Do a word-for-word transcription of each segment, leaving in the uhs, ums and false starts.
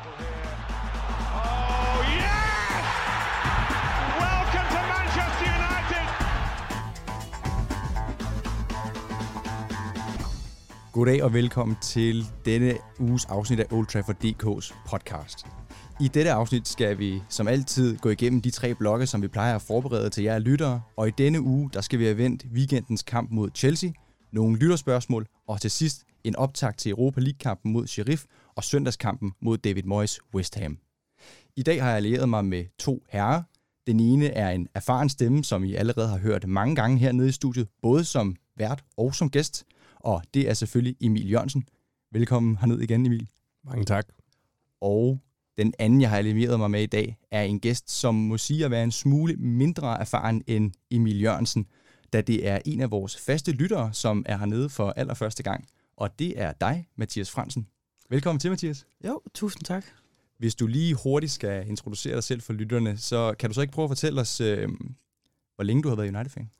Goddag og velkommen til denne uges afsnit af Old Trafford D K's podcast. I dette afsnit skal vi som altid gå igennem de tre blokke, som vi plejer at forberede til jer lyttere. Og i denne uge, der skal vi have vendt weekendens kamp mod Chelsea, nogle lytterspørgsmål og til sidst en optakt til Europa League-kampen mod Sheriff og søndagskampen mod David Moyes West Ham. I dag har jeg allieret mig med to herrer. Den ene er en erfaren stemme, som I allerede har hørt mange gange hernede i studiet, både som vært og som gæst. Og det er selvfølgelig Emil Jørgensen. Velkommen herned igen, Emil. Mange tak. Og den anden, jeg har allieret mig med i dag, er en gæst, som må sige at være en smule mindre erfaren end Emil Jørgensen, da det er en af vores faste lyttere, som er hernede for allerførste gang. Og det er dig, Mathias Fransen. Velkommen til, Mathias. Jo, tusind tak. Hvis du lige hurtigt skal introducere dig selv for lytterne, så kan du så ikke prøve at fortælle os, øh, hvor længe du har været United-fan?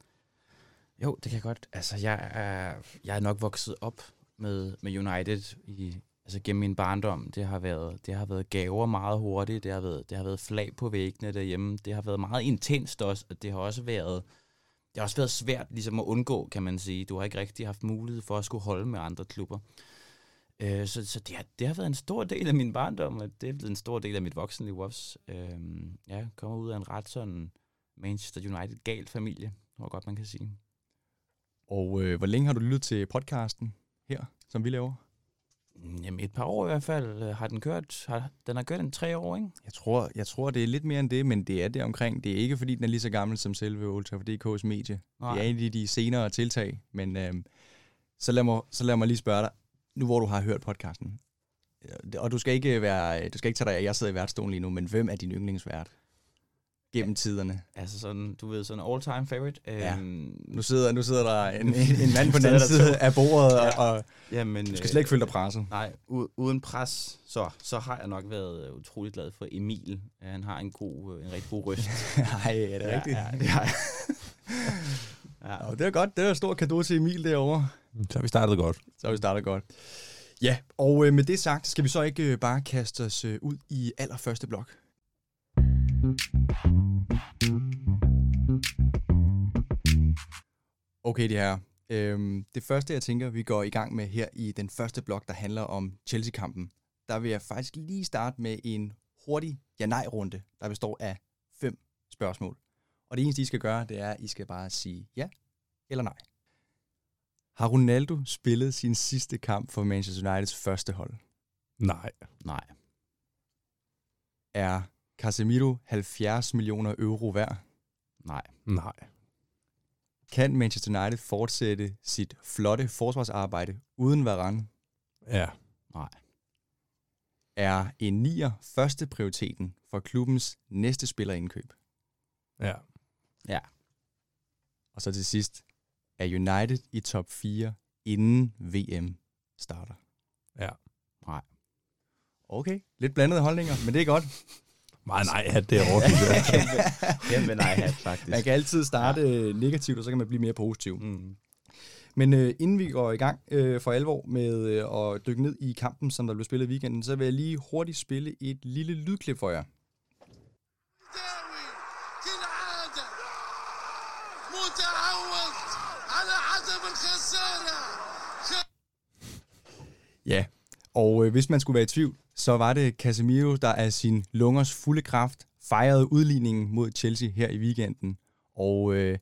Jo, det kan jeg godt. Altså, jeg er, jeg er nok vokset op med, med United i, altså, gennem min barndom. Det har været, det har været gaver meget hurtigt. Det har været, det har været flag på væggene derhjemme. Det har været meget intenst også, og det har også været, det har også været svært ligesom at undgå, kan man sige. Du har ikke rigtig haft mulighed for at skulle holde med andre klubber. Øh, så så det, har, det har været en stor del af min barndom, og det er blevet en stor del af mit voksenliv også. Øh, jeg kommer ud af en ret sådan Manchester United-galt familie, hvor godt man kan sige. Og øh, hvor længe har du lyttet til podcasten her, som vi laver? Jamen et par år i hvert fald har den kørt. Har, den har kørt en tre år, ikke? Jeg tror, jeg tror, det er lidt mere end det, men det er det omkring. Det er ikke, fordi den er lige så gammel som selve Old Trafford D K's medie. Nej. Det er egentlig de senere tiltag, men øh, så, lad mig, så lad mig lige spørge dig, nu hvor du har hørt podcasten, og du skal ikke, være, du skal ikke tage dig af, jeg sidder i værtsstolen lige nu, men hvem er din yndlingsvært? Gennem tiderne. Altså sådan, du ved, sådan all-time favorite. Ja. Øhm, nu, sidder, nu sidder der en, en mand på den anden side af bordet, ja. og, og Jamen, du skal slet ikke føle dig presset. Nej, u- uden pres, så, så har jeg nok været utrolig glad for Emil. Han har en god, en rigtig god røst. Nej, er det ja, rigtigt? Ja, det har jeg. Ja. Nå, det er godt. Det er et stort cadeau til Emil derovre. Så har vi startet godt. Så har vi startet godt. Ja, og øh, med det sagt, skal vi så ikke øh, bare kaste os øh, ud i allerførste blok? Okay, det her. Øhm, det første, jeg tænker, vi går i gang med her i den første blok, der handler om Chelsea-kampen. Der vil jeg faktisk lige starte med en hurtig ja-nej-runde, der består af fem spørgsmål. Og det eneste, I skal gøre, det er, at I skal bare sige ja eller nej. Har Ronaldo spillet sin sidste kamp for Manchester Uniteds første hold? Nej. Nej. Er Casemiro halvfjerds millioner euro værd? Nej. Nej. Kan Manchester United fortsætte sit flotte forsvarsarbejde uden Varane? Ja. Nej. Er en nier første prioriteten for klubbens næste spillerindkøb? Ja. Ja. Og så til sidst, er United i top fire inden V M starter? Ja. Nej. Okay, lidt blandede holdninger, men det er godt. Meget nej-hat, det er ordentligt. Kæmpe nej-hat, faktisk. Man kan altid starte ja. negativt, og så kan man blive mere positiv. Mm. Men øh, inden vi går i gang øh, for alvor med øh, at dykke ned i kampen, som der blev spillet i weekenden, så vil jeg lige hurtigt spille et lille lydklip for jer. Ja, og øh, hvis man skulle være i tvivl, så var det Casemiro, der af sin lungers fulde kraft fejrede udligningen mod Chelsea her i weekenden. Og øh,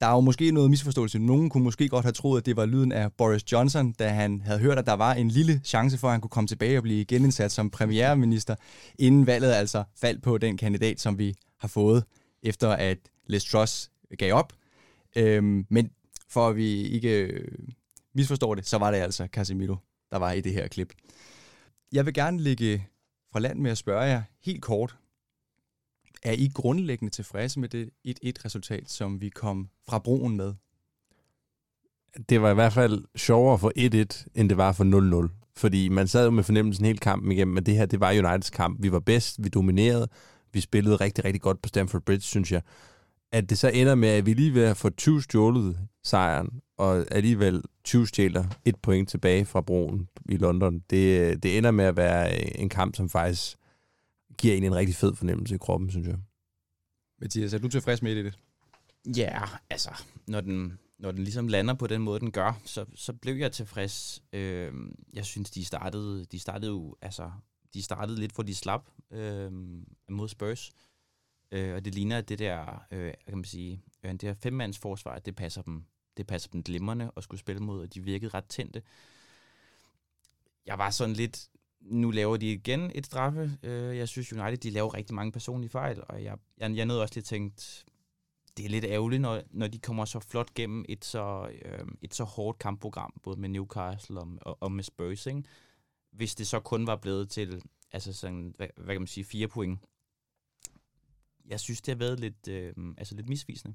der er jo måske noget misforståelse. Nogen kunne måske godt have troet, at det var lyden af Boris Johnson, da han havde hørt, at der var en lille chance for, at han kunne komme tilbage og blive genindsat som premierminister, inden valget altså faldt på den kandidat, som vi har fået, efter at Liz Truss gav op. Øhm, men for at vi ikke misforstår det, så var det altså Casemiro, der var i det her klip. Jeg vil gerne ligge fra land med at spørge jer helt kort. Er I grundlæggende tilfredse med det et-et-resultat, som vi kom fra broen med? Det var i hvert fald sjovere for et-et, end det var for nul-nul. Fordi man sad jo med fornemmelsen hele kampen igennem, at det her det var Uniteds kamp. Vi var bedst, vi dominerede, vi spillede rigtig, rigtig godt på Stamford Bridge, synes jeg. at det så ender med, at vi lige ved at få tyve stjålet sejren, og alligevel tyve stjæler et point tilbage fra broen i London. Det, det ender med at være en kamp, som faktisk giver en en rigtig fed fornemmelse i kroppen, synes jeg. Mathias, er du tilfreds med det? Ja, yeah, altså, når den, når den ligesom lander på den måde, den gør, så, så blev jeg tilfreds. Øh, jeg synes, de startede, de startede jo, altså, de startede lidt for de slap øh, mod Spurs. Øh, og det ligner, at det der, øh, kan man sige, øh, det her femmandsforsvar, det passer dem. Det passer dem glimrende at skulle spille mod, og de virkede ret tændte. Jeg var sådan lidt, nu laver de igen et straffe. Øh, jeg synes United, de laver rigtig mange personlige fejl, og jeg, jeg, jeg nåede også lidt tænkt, det er lidt ærgerligt, når, når de kommer så flot gennem et så, øh, et så hårdt kampprogram, både med Newcastle og, og, og med Spurs, ikke? Hvis det så kun var blevet til, altså sådan, hvad, hvad kan man sige, fire point. Jeg synes, det har været lidt, øh, altså lidt misvisende.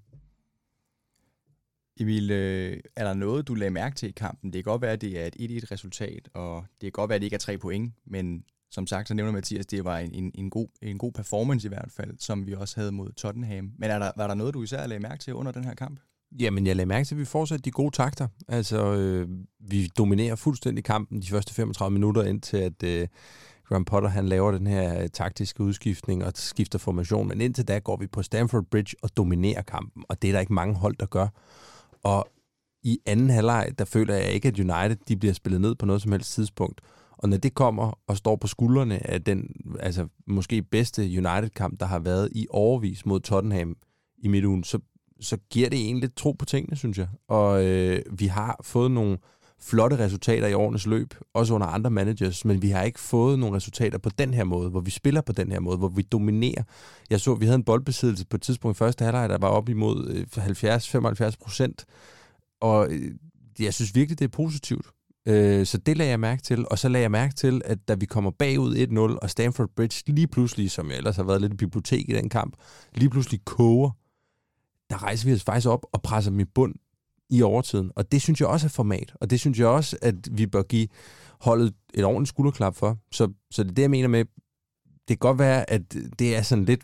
Emil, øh, er der noget, du lagde mærke til i kampen? Det kan godt være, at det er et et-et resultat, og det kan godt være, at det ikke er tre point, men som sagt, så nævner Mathias, det var en, en, en, god, en god performance i hvert fald, som vi også havde mod Tottenham. Men er der, var der noget, du især lagde mærke til under den her kamp? Jamen, jeg lagde mærke til, at vi fortsatte de gode takter. Altså, øh, vi dominerer fuldstændig kampen de første femogtredive minutter, indtil at øh, Graham Potter, han laver den her øh, taktiske udskiftning og skifter formation. Men indtil da går vi på Stamford Bridge og dominerer kampen, og det er der ikke mange hold, der gør. Og i anden halvleg, der føler jeg ikke, at United de bliver spillet ned på noget som helst tidspunkt. Og når det kommer og står på skuldrene af den altså måske bedste United-kamp, der har været i årevis mod Tottenham i midtugen, så, så giver det egentlig lidt tro på tingene, synes jeg. Og øh, vi har fået nogle flotte resultater i årenes løb, også under andre managers, men vi har ikke fået nogle resultater på den her måde, hvor vi spiller på den her måde, hvor vi dominerer. Jeg så, vi havde en boldbesiddelse på et tidspunkt i første halvleg, der var op imod halvfjerds til femoghalvfjerds procent, og jeg synes virkelig, det er positivt. Så det lagde jeg mærke til, og så lagde jeg mærke til, at da vi kommer bagud et nul, og Stamford Bridge lige pludselig, som jeg ellers har været lidt i bibliotek i den kamp, lige pludselig koger, der rejser vi os faktisk op og presser dem i bund i overtiden, og det synes jeg også er format, og det synes jeg også, at vi bør give holdet et ordentligt skulderklap for. Så, så det er det, jeg mener med, det kan godt være, at det er sådan lidt,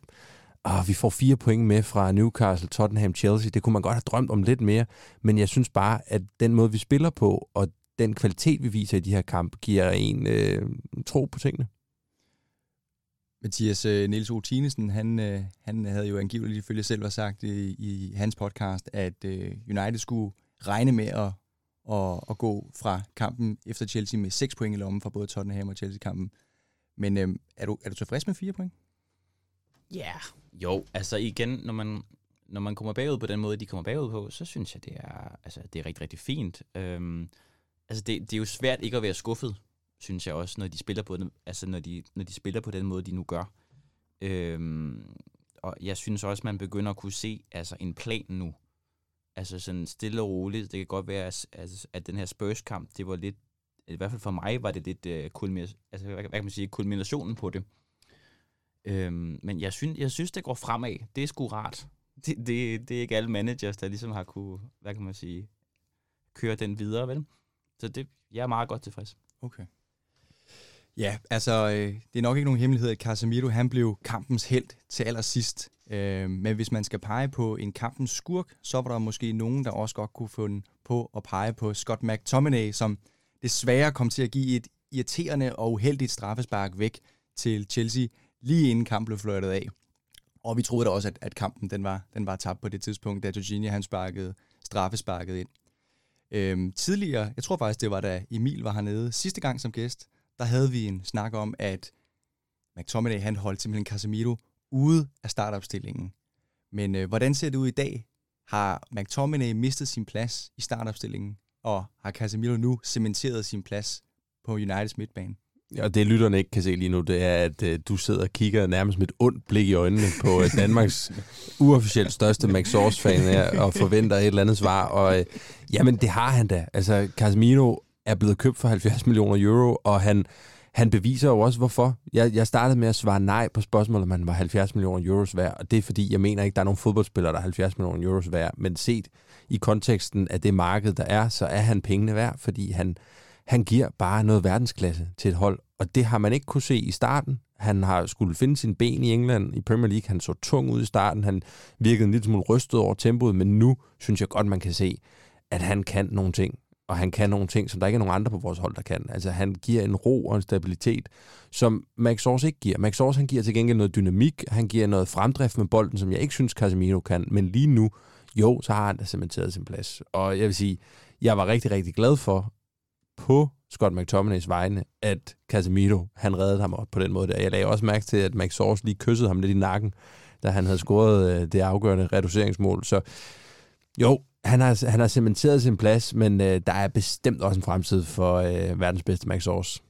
åh, vi får fire point med fra Newcastle, Tottenham, Chelsea, det kunne man godt have drømt om lidt mere, men jeg synes bare, at den måde, vi spiller på, og den kvalitet, vi viser i de her kampe, giver en øh, tro på tingene. Mathias øh, Niels O. Tinesen, han, øh, han havde jo angiveligt ifølge selv sagt i, i hans podcast, at øh, United skulle regne med at, at, at gå fra kampen efter Chelsea med seks point i lommen fra både Tottenham og Chelsea-kampen. Men øh, er, du, er du tilfreds med fire point? Ja, yeah. jo. Altså igen, når man, når man kommer bagud på den måde, de kommer bagud på, så synes jeg, det er, altså, det er rigtig, rigtig fint. Øhm, altså det, det er jo svært ikke at være skuffet, synes jeg også, når de spiller på den, altså når de når de spiller på den måde, de nu gør. Øhm, og jeg synes også, man begynder at kunne se altså en plan nu. Altså sådan stille og roligt. Det kan godt være, altså, at den her Spurs-kamp, det var lidt, i hvert fald for mig, var det lidt øh, kulmin- altså hvad kan man sige, kulminationen på det. Øhm, men jeg synes, jeg synes det går fremad. Det er sgu rart. Det, det, det er ikke alle managers, der ligesom har kunne, hvad kan man sige, køre den videre, vel? Så det, jeg er meget godt tilfreds. Okay. Ja, altså, øh, det er nok ikke nogen hemmelighed, at Casemiro, han blev kampens helt til allersidst. Øh, men hvis man skal pege på en kampens skurk, så var der måske nogen, der også godt kunne få den på at pege på Scott McTominay, som desværre kom til at give et irriterende og uheldigt straffespark væk til Chelsea, lige inden kampen blev fløjtet af. Og vi troede da også, at, at kampen den var, den var tabt på det tidspunkt, da Jorginho, han sparkede straffesparket ind. Øhm, tidligere, jeg tror faktisk, det var da Emil var hernede sidste gang som gæst, der havde vi en snak om, at McTominay, han holdt simpelthen Casemiro ude af startopstillingen. Men øh, hvordan ser det ud i dag? Har McTominay mistet sin plads i startopstillingen, og har Casemiro nu cementeret sin plads på Uniteds midtbane? Og det lytterne ikke kan se lige nu, det er, at øh, du sidder og kigger nærmest med et ondt blik i øjnene på øh, Danmarks uofficielt største Max Source-fan her, og forventer et eller andet svar. Og øh, jamen, det har han da. Altså, Casemiro er blevet købt for halvfjerds millioner euro, og han, han beviser jo også, hvorfor. Jeg, jeg startede med at svare nej på spørgsmålet, om han var halvfjerds millioner euros værd, og det er fordi, jeg mener ikke, der er nogen fodboldspillere, der er halvfjerds millioner euros værd, men set i konteksten af det marked, der er, så er han pengene værd, fordi han, han giver bare noget verdensklasse til et hold, og det har man ikke kunne se i starten. Han har skulle finde sin ben i England i Premier League. Han så tung ud i starten. Han virkede en lille smule rystet over tempoet, men nu synes jeg godt, man kan se, at han kan nogle ting. Og han kan nogle ting, som der ikke er nogen andre på vores hold, der kan. Altså, han giver en ro og en stabilitet, som Max Ors ikke giver. Max Ors, han giver til gengæld noget dynamik. Han giver noget fremdrift med bolden, som jeg ikke synes, Casemiro kan. Men lige nu, jo, så har han da cementeret sin plads. Og jeg vil sige, jeg var rigtig, rigtig glad for, på Scott McTominays vegne, at Casemiro, han reddede ham op på den måde der. Jeg lagde også mærke til, at Max Ors lige kyssede ham lidt i nakken, da han havde scoret det afgørende reduceringsmål. Så jo, han har, han har cementeret sin plads, men øh, der er bestemt også en fremtid for øh, verdens bedste Max Ors.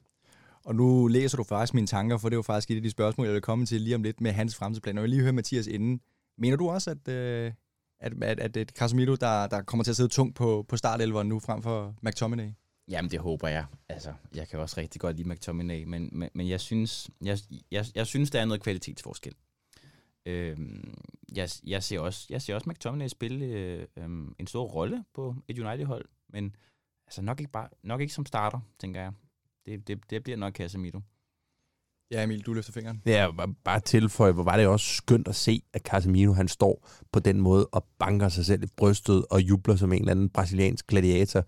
Og nu læser du faktisk mine tanker, for det er jo faktisk et af de spørgsmål, jeg vil komme til lige om lidt med hans fremtidsplan. Og jeg vil lige høre Mathias inden. Mener du også, at, øh, at, at, at, at Casemiro, der, der kommer til at sidde tungt på, på startelveren nu frem for McTominay? Jamen, det håber jeg. Altså, jeg kan også rigtig godt lide McTominay, men, men, men jeg, synes, jeg, jeg, jeg synes, der er noget kvalitetsforskel. Øhm, jeg, jeg ser også, jeg ser også McTominay spille øh, øh, en stor rolle på et United-hold, men altså nok ikke bare, nok ikke som starter, tænker jeg. Det, det, det bliver nok Casemiro. Ja, Emil, du løfter fingeren. Ja, bare tilføje, hvor var det også skønt at se, at Casemiro, han står på den måde og banker sig selv i brystet og jubler som en eller anden brasiliansk gladiator,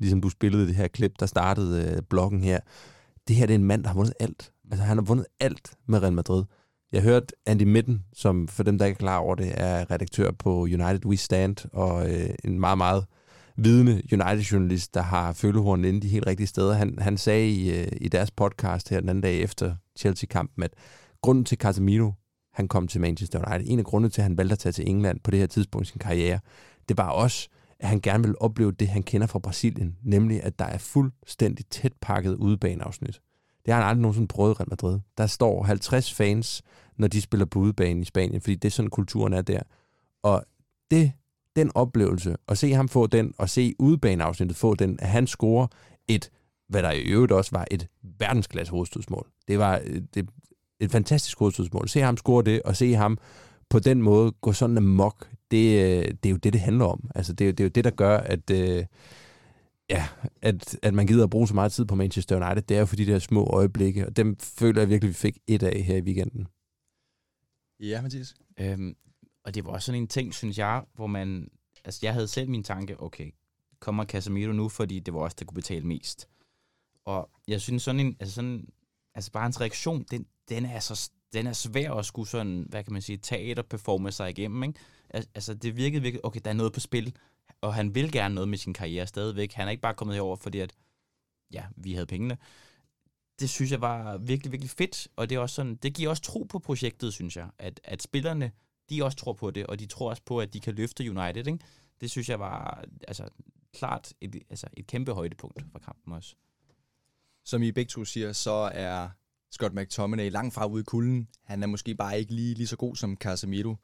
ligesom du spillede det her klip, der startede øh, bloggen her. Det her, det er en mand, der har vundet alt. Altså, han har vundet alt med Real Madrid. Jeg hørte Andy Mitten, som for dem, der ikke er klar over det, er redaktør på United We Stand, og øh, en meget, meget vidende United-journalist, der har følehornet inde de helt rigtige steder. Han, han sagde i, øh, i deres podcast her den anden dag efter Chelsea-kampen, at grunden til Casemiro, han kom til Manchester United, en af grundene til, at han valgte at tage til England på det her tidspunkt i sin karriere, det var også, at han gerne ville opleve det, han kender fra Brasilien, nemlig at der er fuldstændig tæt pakket udebaneafsnit. Det har han aldrig nogensinde prøvet i Real Madrid. Der står halvtreds fans, når de spiller på udebanen i Spanien, fordi det er sådan, kulturen er der. Og det, den oplevelse, at se ham få den, og se udebaneafsnittet få den, at han scorer et, hvad der i øvrigt også var, et verdensklasse hovedstødsmål. Det var det, et fantastisk hovedstødsmål. Se ham score det, og se ham på den måde gå sådan amok, det, det er jo det, det handler om. Altså, det, er jo, det er jo det, der gør, at... Øh, Ja, at, at man gider at bruge så meget tid på Manchester United, det er jo for de der små øjeblikke, og dem føler jeg virkelig, vi fik et af her i weekenden. Ja, Mathias. Øhm, og det var også sådan en ting, synes jeg, hvor man, altså jeg havde selv min tanke, okay, kommer Casemiro nu, fordi det var også der kunne betale mest. Og jeg synes sådan en, altså sådan, altså bare hans reaktion, den, den er så, den er svær at skulle sådan, hvad kan man sige, teaterperforme sig igennem, ikke? Altså det virkede virkelig, okay, der er noget på spil, og han vil gerne noget med sin karriere stadigvæk. Han er ikke bare kommet herover, fordi at, ja, vi havde pengene. Det synes jeg var virkelig, virkelig fedt, og det er også sådan, det giver også tro på projektet, synes jeg, at, at spillerne, de også tror på det, og de tror også på, at de kan løfte United, ikke? Det synes jeg var, altså, klart et, altså, et kæmpe højdepunkt for kampen også. Som I begge to siger, så er Scott McTominay langt fra ude i kulden. Han er måske bare ikke lige, lige så god som Casemiro.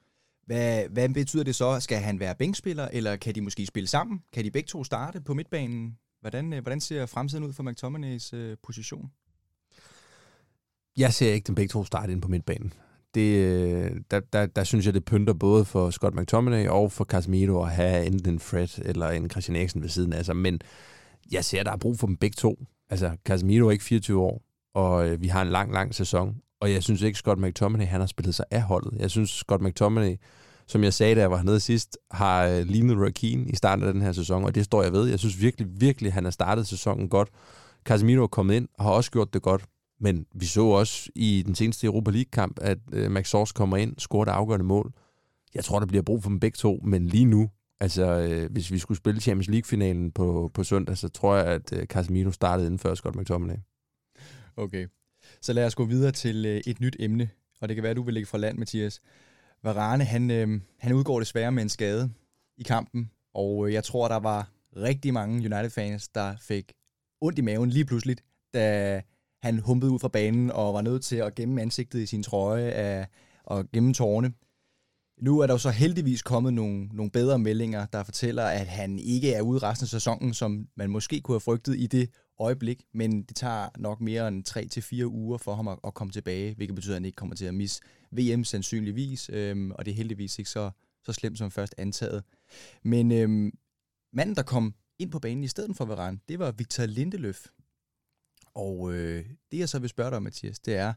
Hvad, hvad betyder det så? Skal han være bænkspiller, eller kan de måske spille sammen? Kan de begge to starte på midtbanen? Hvordan, hvordan ser fremtiden ud for McTominays øh, position? Jeg ser ikke dem begge to starte ind på midtbanen. Det, der, der, der synes jeg, det pynter både for Scott McTominay og for Casemiro at have enten en Fred eller en Christian Eriksen ved siden af sig. Men jeg ser, der er brug for dem begge to. Altså, Casemiro er ikke fireogtyve år, og vi har en lang, lang sæson. Og jeg synes ikke, Scott McTominay, han har spillet sig af holdet. Jeg synes, Scott McTominay, som jeg sagde, da jeg var hernede sidst, har lignet Raheem i starten af den her sæson, og det står jeg ved. Jeg synes virkelig, virkelig, han har startet sæsonen godt. Casemiro er kommet ind og har også gjort det godt, men vi så også i den seneste Europa League-kamp, at Max Sors kommer ind, scorer det afgørende mål. Jeg tror, der bliver brug for dem begge to, men lige nu, altså hvis vi skulle spille Champions League-finalen på, på søndag, så tror jeg, at Casemiro startede inden før Scott McTominay. Okay. Så lad os gå videre til et nyt emne, og det kan være, at du vil ligge fra land, Mathias. Varane, han, øh, han udgår desværre med en skade i kampen, og jeg tror, der var rigtig mange United-fans, der fik ondt i maven lige pludselig, da han humpede ud fra banen og var nødt til at gemme ansigtet i sin trøje af, og gemme tårerne. Nu er der jo så heldigvis kommet nogle, nogle bedre meldinger, der fortæller, at han ikke er ude resten af sæsonen, som man måske kunne have frygtet i det øjeblik, men det tager nok mere end tre til fire uger for ham at, at komme tilbage, hvilket betyder, at han ikke kommer til at misse V M sandsynligvis, øhm, og det er heldigvis ikke så, så slemt som først antaget. Men øhm, manden, der kom ind på banen i stedet for Varane, det var Victor Lindeløf. Og øh, det, jeg så vil spørge dig om, Mathias, det er,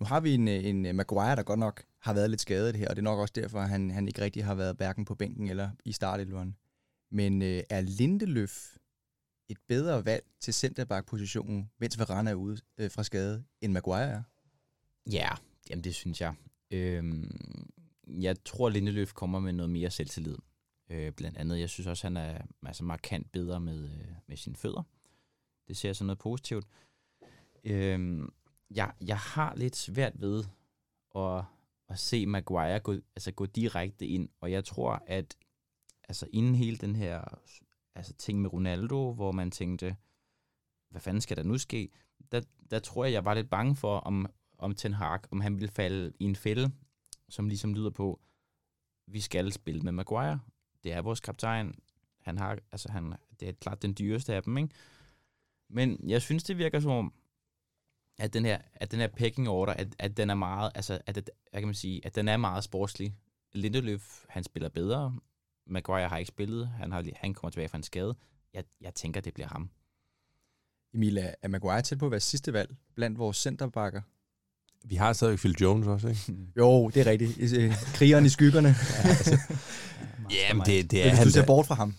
Nu har vi en, en Maguire, der godt nok har været lidt skadet her, og det er nok også derfor, at han, han ikke rigtig har været hverken på bænken eller i startelveren. Men øh, er Lindeløf et bedre valg til centerback-positionen, mens Varane er ude øh, fra skade, end Maguire er? Ja, jamen det synes jeg. Øhm, jeg tror, Lindeløf kommer med noget mere selvtillid. Øh, blandt andet, jeg synes også, han er altså markant bedre med, øh, med sine fødder. Det ser sådan noget positivt. Øhm, ja, jeg har lidt svært ved at, at se Maguire gå, altså gå direkte ind, og jeg tror, at altså inden hele den her altså ting med Ronaldo, hvor man tænkte, hvad fanden skal der nu ske, der, der tror jeg, jeg var lidt bange for, om, om Ten Hag, om han ville falde i en fælde, som ligesom lyder på, vi skal spille med Maguire. Det er vores kaptajn. Han har, altså han, det er klart den dyreste af dem, ikke? Men jeg synes, det virker som, at den her, at den her pecking order, at, at den er meget, altså, at, at, hvad kan man sige, at den er meget sportslig. Lindeløf, han spiller bedre. Maguire har ikke spillet. Han, har, han kommer tilbage fra en skade. Jeg, jeg tænker, det bliver ham. Emil, er Maguire tæt på at være sidste valg blandt vores centerbacker? Vi har stadig Phil Jones også, ikke? Jo, det er rigtigt. Krigeren i skyggerne. Ja, altså. Ja, men det, det er hvis han. Hvis du ser bort fra ham.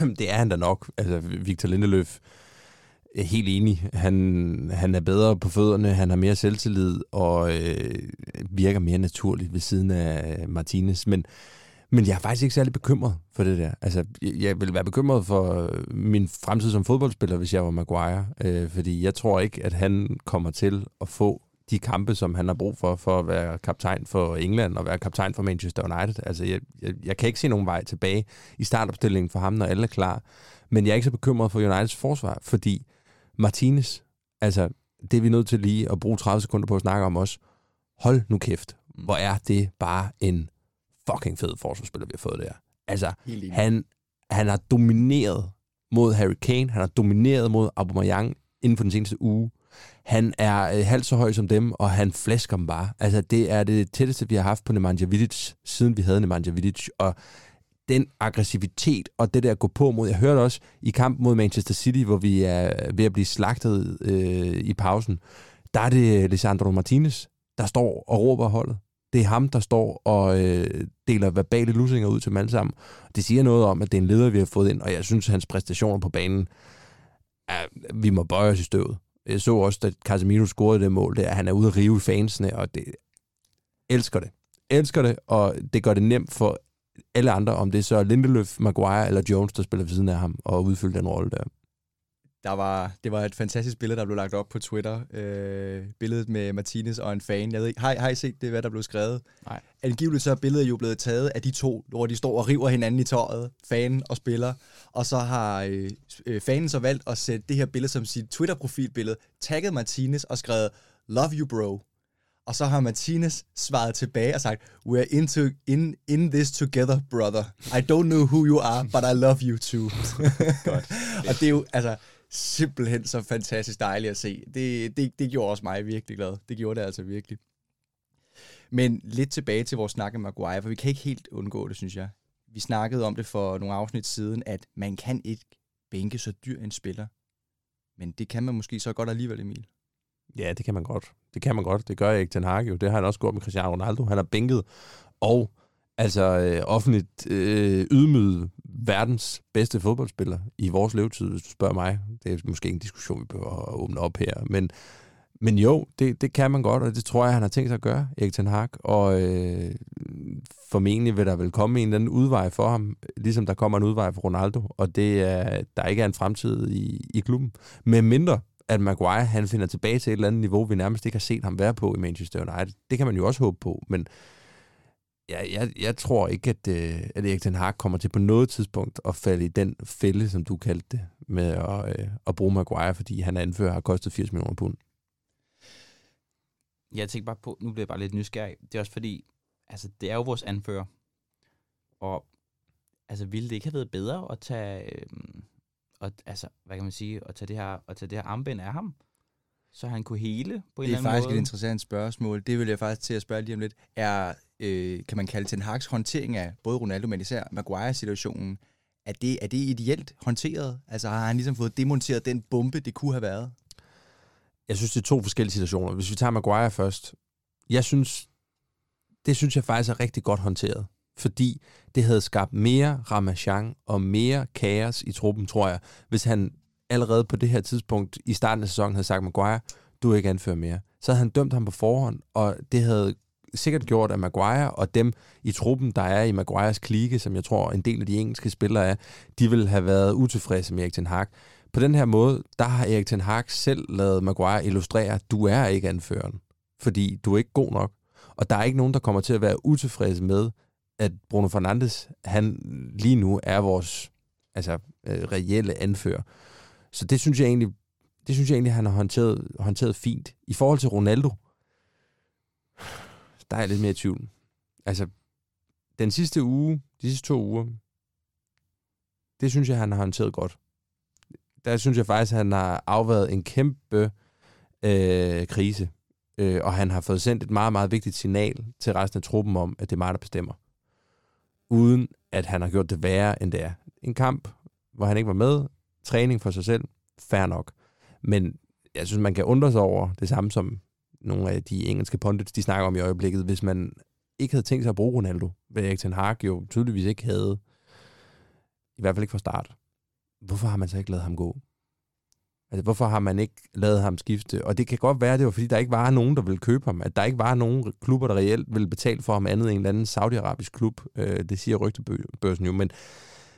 Det er han da nok. Altså, Victor Lindeløf er helt enig. Han, han er bedre på fødderne, han har mere selvtillid, og øh, virker mere naturligt ved siden af Martinez. Men, men jeg er faktisk ikke særlig bekymret for det der. Altså, jeg ville være bekymret for min fremtid som fodboldspiller, hvis jeg var Maguire. Øh, fordi jeg tror ikke, at han kommer til at få de kampe, som han har brug for, for at være kaptajn for England og være kaptajn for Manchester United. Altså, jeg, jeg, jeg kan ikke se nogen vej tilbage i startopstillingen for ham, når alle er klar. Men jeg er ikke så bekymret for Uniteds forsvar, fordi Martinez, altså, det er vi nødt til lige at bruge tredive sekunder på at snakke om også. Hold nu kæft, hvor er det bare en fucking fed forsvarsspiller, vi har fået der. Altså, han, han har domineret mod Harry Kane, han har domineret mod Aubameyang inden for den seneste uge. Han er øh, halvt så høj som dem, og han flæsker dem bare. Altså, det er det tætteste, vi har haft på Nemanja Vidic, siden vi havde Nemanja Vidic. Og den aggressivitet og det der at gå på mod. Jeg hørte også i kampen mod Manchester City, hvor vi er ved at blive slagtet øh, i pausen. Der er det Lisandro Martínez, der står og råber holdet. Det er ham, der står og øh, deler verbale lusinger ud til dem alle sammen. Det siger noget om, at det er en leder, vi har fået ind, og jeg synes, hans præstationer på banen, er, vi må bøje os i støvet. Jeg så også, at Casemiro scorede det mål der. Han er ude at rive i fansene, og det elsker det. Elsker det, og det gør det nemt for alle andre, om det er så Lindeløf, Maguire eller Jones, der spiller ved siden af ham og udfylder den rolle der. Der var, det var et fantastisk billede, der blev lagt op på Twitter. Øh, billedet med Martinez og en fan. Jeg ved ikke, har, har I set det, hvad der blev skrevet? Nej. Angiveligt så er billedet jo blevet taget af de to, hvor de står og river hinanden i tøjet, fanen og spiller. Og så har øh, fanen så valgt at sætte det her billede som sit Twitter-profilbillede, tagget Martinez og skrevet, love you bro. Og så har Martinez svaret tilbage og sagt, we're into, in, in this together, brother. I don't know who you are, but I love you too. Godt. Og det er jo, altså, simpelthen så fantastisk dejligt at se. Det, det, det gjorde også mig virkelig glad. Det gjorde det altså virkelig. Men lidt tilbage til vores snak med Maguire, for vi kan ikke helt undgå det, synes jeg. Vi snakkede om det for nogle afsnit siden, at man kan ikke bænke så dyr en spiller. Men det kan man måske så godt alligevel, Emil. Ja, det kan man godt. Det kan man godt. Det gør Erik ten Hag jo. Det har han også gjort med Cristiano Ronaldo. Han har bænket og altså øh, offentligt øh, ydmyget verdens bedste fodboldspiller i vores levetid, hvis du spørger mig. Det er måske ikke en diskussion, vi behøver at åbne op her. Men, men jo, det, det kan man godt, og det tror jeg, han har tænkt sig at gøre, Erik ten Hag. Og øh, formentlig vil der vel komme en eller anden udvej for ham, ligesom der kommer en udvej for Ronaldo. Og det er, der ikke er en fremtid i, i klubben. Med mindre, at Maguire han finder tilbage til et eller andet niveau, vi nærmest ikke har set ham være på i Manchester United. Det kan man jo også håbe på, men Jeg, jeg, jeg tror ikke, at, at Erik ten Hag kommer til på noget tidspunkt at falde i den fælde, som du kaldte det, med at, øh, at bruge Maguire, fordi han anfører har kostet firs millioner pund. Jeg tænker bare på, nu bliver jeg bare lidt nysgerrig. Det er også fordi, altså det er jo vores anfører, og altså ville det ikke have været bedre at tage, øh, at, altså hvad kan man sige, at tage det her, at tage det her armbind af ham? Så han kunne hele på en eller anden måde. Det er faktisk et interessant spørgsmål. Det vil jeg faktisk til at spørge lige om lidt. Er, øh, kan man kalde Ten Hag's håndtering af både Ronaldo, men især Maguire-situationen, er det, er det ideelt håndteret? Altså har han ligesom fået demonteret den bombe, det kunne have været? jeg synes, det er to forskellige situationer. Hvis vi tager Maguire først, jeg synes, det synes jeg faktisk er rigtig godt håndteret, fordi det havde skabt mere ramachan og mere kaos i truppen, tror jeg, hvis han allerede på det her tidspunkt i starten af sæsonen havde sagt, Maguire, du vil ikke anføre mere. Så havde han dømt ham på forhånd, og det havde sikkert gjort, at Maguire og dem i truppen, der er i Maguires klike, som jeg tror en del af de engelske spillere er, de ville have været utilfredse med Erik ten Hag. På den her måde, der har Erik ten Hag selv lavet Maguire illustrere, du er ikke anføreren, fordi du er ikke god nok. Og der er ikke nogen, der kommer til at være utilfredse med, at Bruno Fernandes, han lige nu er vores altså, øh, reelle anfører. Så det synes jeg egentlig, det synes jeg egentlig han har håndteret, håndteret fint. I forhold til Ronaldo, der er jeg lidt mere i tvivl. Altså, den sidste uge, de sidste to uger, det synes jeg, han har håndteret godt. Der synes jeg faktisk, at han har afværet en kæmpe øh, krise, øh, og han har fået sendt et meget, meget vigtigt signal til resten af truppen om, at det er mig, der bestemmer. Uden at han har gjort det værre, end det er. En kamp, hvor han ikke var med, træning for sig selv, fair nok. Men jeg synes, man kan undre sig over det samme, som nogle af de engelske pundits, de snakker om i øjeblikket. Hvis man ikke havde tænkt sig at bruge Ronaldo, hvad Erik ten Hag jo tydeligvis ikke havde, i hvert fald ikke fra start, hvorfor har man så ikke ladet ham gå? Altså, hvorfor har man ikke ladet ham skifte? Og det kan godt være, det var fordi, der ikke var nogen, der ville købe ham. At der ikke var nogen klubber, der reelt ville betale for ham andet end en eller anden saudiarabisk klub. Det siger rygtebørsen jo. Men,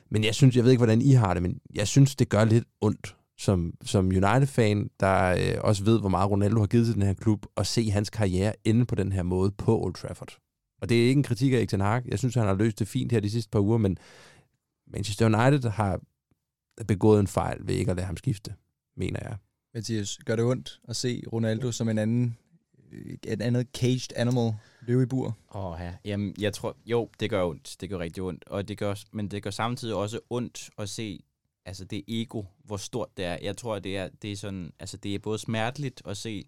men jeg synes, jeg ved ikke, hvordan I har det, men jeg synes, det gør lidt ondt. Som, som United-fan, der øh, også ved, hvor meget Ronaldo har givet til den her klub, og se hans karriere ende på den her måde på Old Trafford. Og det er ikke en kritik af Erik ten Hag. Jeg synes, han har løst det fint her de sidste par uger, men Manchester United har begået en fejl ved ikke at lade ham skifte, mener jeg. Mathias, gør det ondt at se Ronaldo som en anden, et andet caged animal løve i bur? Åh ja, jamen jeg tror, jo, det gør ondt. Det gør rigtig ondt, og det gør, men det gør samtidig også ondt at se altså det ego, hvor stort det er. Jeg tror, det er, det er sådan, altså det er både smerteligt at se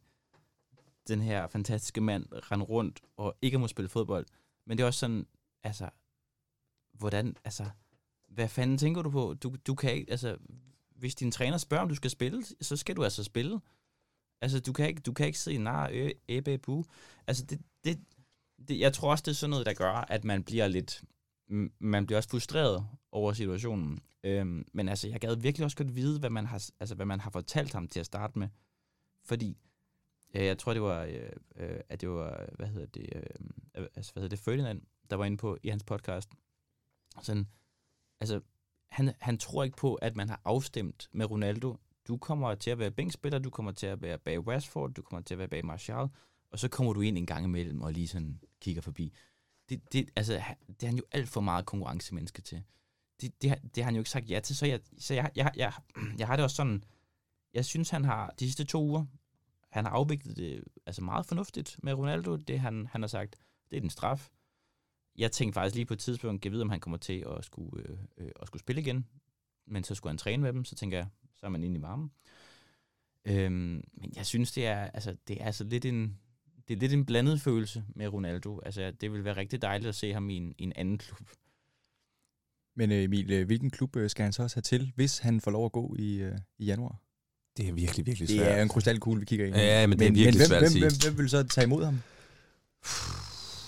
den her fantastiske mand rende rundt og ikke må spille fodbold, men det er også sådan, altså, hvordan, altså, hvad fanden tænker du på? Du, du kan ikke, altså, hvis din træner spørger, om du skal spille, så skal du altså spille. Altså, du kan ikke, du kan ikke sige, nej, øh, æbe, bu. Altså, det, det, det, jeg tror også, det er sådan noget, der gør, at man bliver lidt, man bliver også frustreret over situationen. Øhm, men altså, jeg gad virkelig også godt vide, hvad man har, altså, hvad man har fortalt ham til at starte med. Fordi, øh, jeg tror, det var, øh, øh, at det var, hvad hedder det, øh, altså, hvad hedder det, Ferdinand, der var inde på i hans podcast. Sådan, altså, han, han tror ikke på, at man har afstemt med Ronaldo. Du kommer til at være bænkspiller, du kommer til at være bag Rashford, du kommer til at være bag Martial, og så kommer du ind en gang imellem og lige sådan kigger forbi. Det, det, altså, det er han jo alt for meget konkurrencemenneske til. Det, det, det har han jo ikke sagt ja til, så jeg, så jeg, jeg, jeg, jeg har det også sådan, jeg synes, han har de sidste to uger, han har afviklet det altså meget fornuftigt med Ronaldo, det han, han har sagt, det er den straf. Jeg tænkte faktisk lige på et tidspunkt, jeg ved, om han kommer til at skulle, øh, øh, at skulle spille igen, men så skulle han træne med dem, så tænker jeg, så er man inde i varmen. Øhm, men jeg synes, det er, altså, det er altså lidt en... Det er lidt en blandet følelse med Ronaldo. Altså, det vil være rigtig dejligt at se ham i en, i en anden klub. Men Emil, hvilken klub skal han så også have til, hvis han får lov at gå i, i januar? Det er virkelig, virkelig svært. Det er en krystalkugle, vi kigger ind i. Ja, ja, men det er men, virkelig men, svært hvem, at sige. Hvem, hvem, hvem vil så tage imod ham?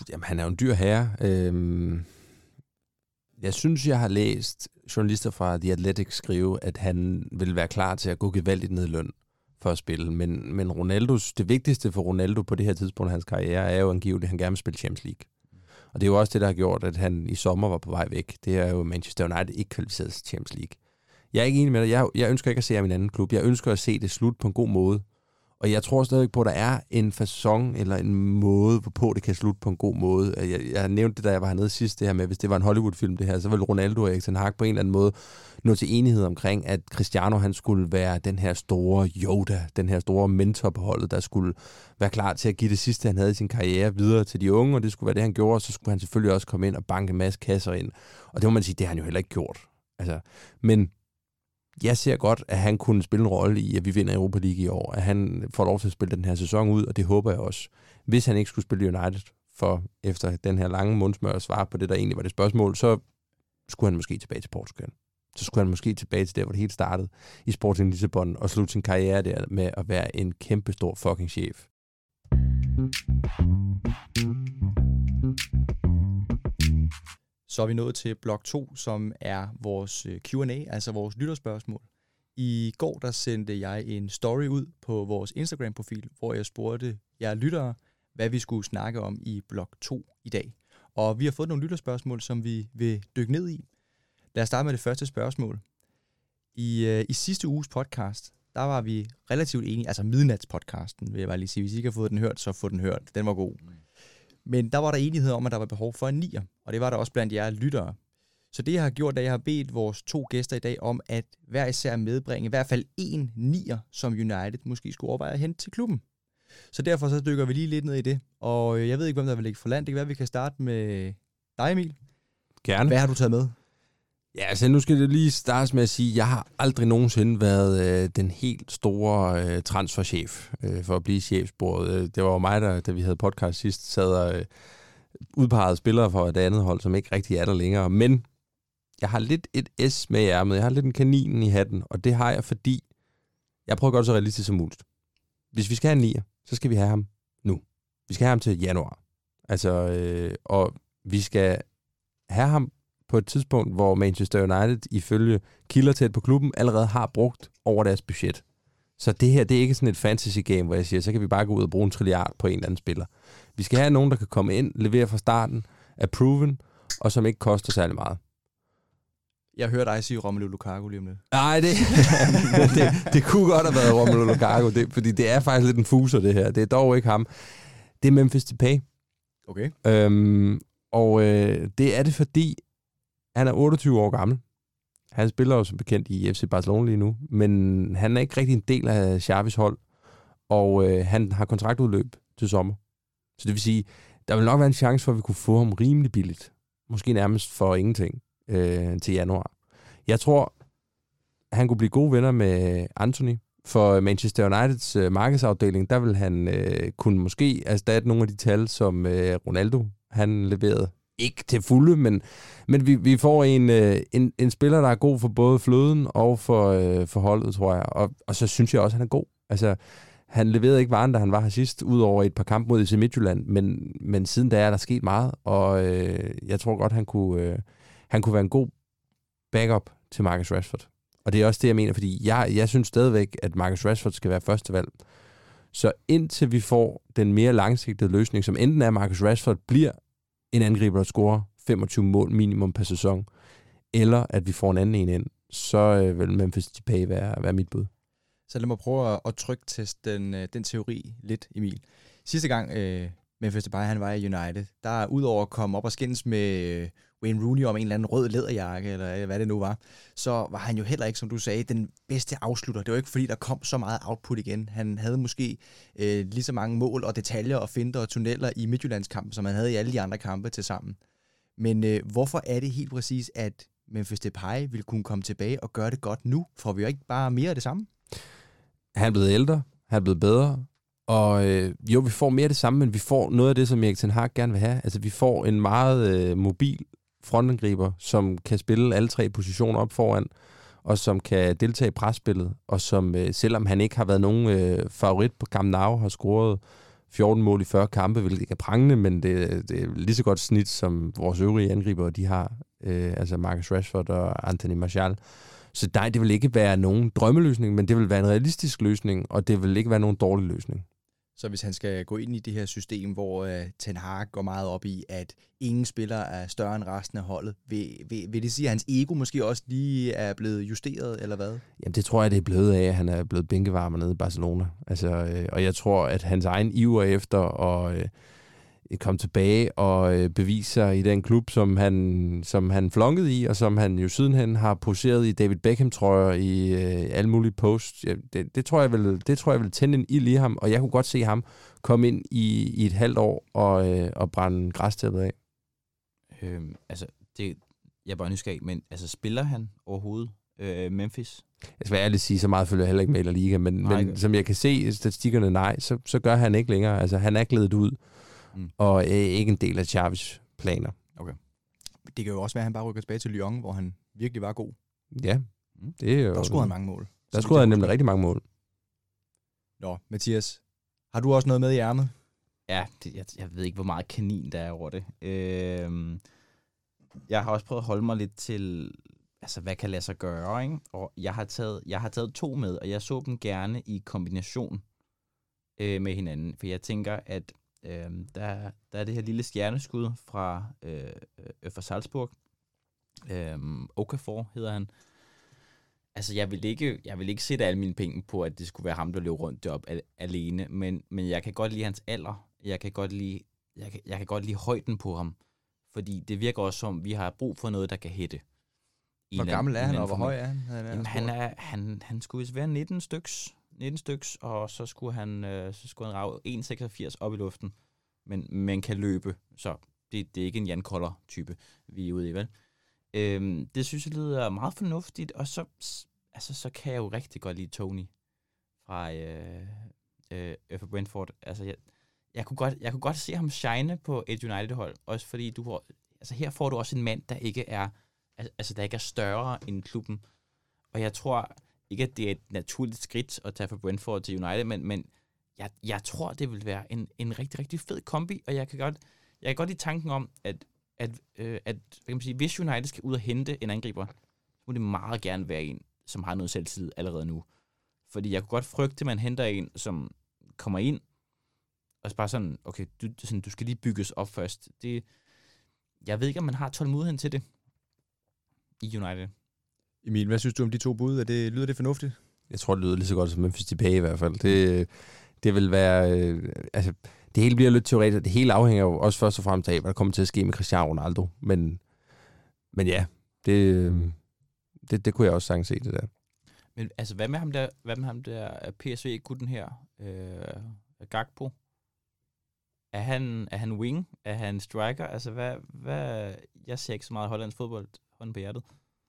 Jamen, han er jo en dyr herre. Øhm, jeg synes, jeg har læst journalister fra The Athletic skrive, at han vil være klar til at gå gevaldigt ned i løn for at spille, men, men Ronaldos, det vigtigste for Ronaldo på det her tidspunkt af hans karriere, er jo angiveligt, at han gerne vil spille Champions League. Og det er jo også det, der har gjort, at han i sommer var på vej væk. Det er jo Manchester United ikke kvalificeret til Champions League. Jeg er ikke enig med dig. Jeg, jeg ønsker ikke at se ham i en anden klub. Jeg ønsker at se det slut på en god måde. Og jeg tror stadig på, at der er en façon eller en måde, hvorpå det kan slutte på en god måde. Jeg, jeg nævnte det, da jeg var hernede sidst, det her med, hvis det var en Hollywood-film, det her, så ville Ronaldo og Erik ten Hag på en eller anden måde nå til enighed omkring, at Cristiano, han skulle være den her store Yoda, den her store mentor på holdet, der skulle være klar til at give det sidste, han havde i sin karriere videre til de unge, og det skulle være det, han gjorde, og så skulle han selvfølgelig også komme ind og banke en masse kasser ind. Og det må man sige, det har han jo heller ikke gjort. Altså, men jeg ser godt, at han kunne spille en rolle i, at vi vinder Europa League i år. At han får lov til at spille den her sæson ud, og det håber jeg også. Hvis han ikke skulle spille United, for efter den her lange mundsmør at svare på det, der egentlig var det spørgsmål, så skulle han måske tilbage til Portugal. så skulle han måske tilbage til der, hvor det hele startede i Sporting Lissabon og slutte sin karriere der med at være en kæmpe stor fucking chef. Så er vi nået til blok to, som er vores Q and A, altså vores lytterspørgsmål. I går der sendte jeg en story ud på vores Instagram-profil, hvor jeg spurgte jer lyttere, hvad vi skulle snakke om i blok to i dag. Og vi har fået nogle lytterspørgsmål, som vi vil dykke ned i. Lad os starte med det første spørgsmål. I, øh, i sidste uges podcast, der var vi relativt enige, altså midnatspodcasten, vil jeg bare lige sige. Hvis I ikke har fået den hørt, så få den hørt. Den var god. Men der var der enighed om, at der var behov for en nier, og det var der også blandt jer lyttere. Så det, jeg har gjort, da jeg har bedt vores to gæster i dag om, at hver især medbringe i hvert fald en nier, som United måske skulle overveje at hente til klubben. Så derfor så dykker vi lige lidt ned i det, og jeg ved ikke, hvem der vil ligge for land. Det kan være, vi kan starte med dig, Emil. Gerne. Hvad har du taget med? Ja, altså nu skal det lige starte med at sige, at jeg har aldrig nogensinde været øh, den helt store øh, transferchef øh, for at blive chefsbordet. Det var jo mig, der, da vi havde podcast sidst, sad og øh, udpegede spillere for et andet hold, som ikke rigtig er der længere. Men jeg har lidt et S med i ærmet. Jeg har lidt en kanin i hatten, og det har jeg, fordi jeg prøver at gøre det så realistisk som muligt. Hvis vi skal have en nier, så skal vi have ham nu. Vi skal have ham til januar. Altså, øh, og vi skal have ham på et tidspunkt, hvor Manchester United ifølge kilder tæt på klubben allerede har brugt over deres budget. Så det her, det er ikke sådan et fantasy game, hvor jeg siger, så kan vi bare gå ud og bruge en trilliard på en eller anden spiller. Vi skal have nogen, der kan komme ind, levere fra starten, er proven, og som ikke koster særlig meget. Jeg hørte dig sige Romelu Lukaku lige om lidt. Nej, det, det, det kunne godt have været Romelu Lukaku, det, fordi det er faktisk lidt en fuser, det her. Det er dog ikke ham. Det er Memphis Depay. Okay. Øhm, og øh, det er det, fordi han er otteogtyve år gammel. Han spiller jo som bekendt i F C Barcelona lige nu, men han er ikke rigtig en del af Xavis hold, og øh, han har kontraktudløb til sommer. Så det vil sige, der vil nok være en chance for, at vi kunne få ham rimelig billigt. Måske nærmest for ingenting øh, til januar. Jeg tror, han kunne blive gode venner med Anthony. For Manchester Uniteds øh, markedsafdeling, der vil han øh, kunne måske erstatte nogle af de tal, som øh, Ronaldo han leverede. Ikke til fulde, men, men vi, vi får en, en, en spiller, der er god for både fløden og for, øh, for holdet, tror jeg. Og, og så synes jeg også, at han er god. Altså, han leverede ikke varen, da han var her sidst, ud over et par kampe mod F C Midtjylland, men, men siden da er der sket meget, og øh, jeg tror godt, han kunne, øh, han kunne være en god backup til Marcus Rashford. Og det er også det, jeg mener, fordi jeg, jeg synes stadigvæk, at Marcus Rashford skal være førstevalg. Så indtil vi får den mere langsigtede løsning, som enten er Marcus Rashford bliver en angriber, der scorer femogtyve mål minimum per sæson, eller at vi får en anden en ind, så vil Memphis Depay være, være mit bud. Så lad mig prøve at trykteste den, den teori lidt, Emil. Sidste gang øh, Memphis Depay han var i United, der udover at komme op og skændes med Wayne Rooney om en eller anden rød læderjakke, eller hvad det nu var, så var han jo heller ikke, som du sagde, den bedste afslutter. Det var ikke, fordi der kom så meget output igen. Han havde måske øh, lige så mange mål og detaljer og finter og tunneller i Midtjyllandskampen, som han havde i alle de andre kampe til sammen. Men øh, hvorfor er det helt præcis, at Memphis Depay ville kunne komme tilbage og gøre det godt nu? Får vi jo ikke bare mere af det samme? Han er blevet ældre, han er blevet bedre, og øh, jo, vi får mere af det samme, men vi får noget af det, som Erik ten Hag gerne vil have. Altså, vi får en meget øh, mobil frontangriber, som kan spille alle tre positioner op foran, og som kan deltage i presspillet, og som, øh, selvom han ikke har været nogen øh, favorit på Camp Nou, har scoret fjorten mål i fyrre kampe, hvilket ikke er prangende, men det, det er lige så godt snit, som vores øvrige angriber, de har, øh, altså Marcus Rashford og Anthony Martial. Så nej, det vil ikke være nogen drømmeløsning, men det vil være en realistisk løsning, og det vil ikke være nogen dårlig løsning. Så hvis han skal gå ind i det her system, hvor øh, Ten Hag går meget op i, at ingen spiller er større end resten af holdet, vil, vil, vil det sige, at hans ego måske også lige er blevet justeret, eller hvad? Jamen det tror jeg, det er blevet af, at han er blevet bænkevarmer nede i Barcelona. Altså, øh, og jeg tror, at hans egen iver efter at øh, komme tilbage og øh, bevise sig i den klub, som han, som han flunkede i, og som han jo sidenhen har poseret i David Beckham-trøjer i øh, alle mulige posts. Ja, det, det tror jeg vil, det tror jeg vil tænde en ild i ham, og jeg kunne godt se ham komme ind i, i et halvt år og, øh, og brænde græstæppet af. Øhm, altså, det, jeg er bare nysgerrig, men altså, spiller han overhovedet øh, Memphis? Jeg skal være ærlig at sige, så meget følger jeg heller ikke med eller liga, men, nej, men som jeg kan se statistikkerne, nej, så, så gør han ikke længere. Altså, han er glædet ud. Mm. Og øh, ikke en del af Xavis planer. Okay. Det kan jo også være, at han bare rykker tilbage til Lyon, hvor han virkelig var god. Ja, det er jo... Der scorede han mange mål. Der scorede han nemlig rigtig mange mål. Nå, Mathias, har du også noget med i ærmet? Ja, det, jeg, jeg ved ikke, hvor meget kanin der er over det. Øh, jeg har også prøvet at holde mig lidt til, altså hvad kan lade sig gøre, ikke? Og jeg har taget, jeg har taget to med, og jeg så dem gerne i kombination øh, med hinanden, for jeg tænker, at øh, der, der er det her lille stjerneskud fra, øh, øh, fra Salzburg. Øh, Okafor hedder han. Altså, jeg vil ikke, jeg vil ikke sætte alle mine penge på, at det skulle være ham, der løb rundt op alene, men, men jeg kan godt lide hans alder. Jeg kan godt lide, jeg kan, jeg kan godt lide højden på ham, fordi det virker også som, vi har brug for noget, der kan hætte. Hvor gammel er han, og hvor høj er han? Han er, Jamen, han, er han, han skulle vist være nitten styks, nitten styks, og så skulle han, øh, så skulle han rave en komma seksogfirs op i luften, men man kan løbe, så det, det er ikke en Jan Koller-type, vi er ude i, vel? Øhm, det synes jeg lyder meget fornuftigt, og så, altså, så kan jeg jo rigtig godt lide Toney fra, øh, øh, fra Brentford. Altså, jeg, jeg, kunne godt, jeg kunne godt se ham shine på et United-hold, også fordi du får, altså, her får du også en mand, der ikke er, altså, der ikke er større end klubben. Og jeg tror ikke, at det er et naturligt skridt at tage fra Brentford til United, men, men jeg, jeg tror, det vil være en, en rigtig, rigtig fed kombi, og jeg kan godt, jeg kan godt lide tanken om, at at, øh, at kan man sige, hvis United skal ud og hente en angriber, så må det meget gerne være en, som har noget selvtillid allerede nu. Fordi jeg kunne godt frygte, at man henter en, som kommer ind, og så bare sådan, okay, du, sådan, du skal lige bygges op først. Det, jeg ved ikke, om man har tålmodigheden til det i United. Emil, hvad synes du om de to bud? Er det, lyder det fornuftigt? Jeg tror, det lyder lige så godt som Memphis Depay i hvert fald. Det, det vil være... Øh, altså det hele bliver lidt teoretisk. Det hele afhænger jo også først og fremmest af, hvad der kommer til at ske med Cristiano Ronaldo. Men, men ja, det, det, det kunne jeg også sagtens se, det der. Men altså, hvad med ham der, hvad med ham der P S V-gutten her? Øh, Gakpo? Er han, er han wing? Er han striker? Altså, hvad, hvad... Jeg ser ikke så meget hollandsk fodbold, hånden på hjertet.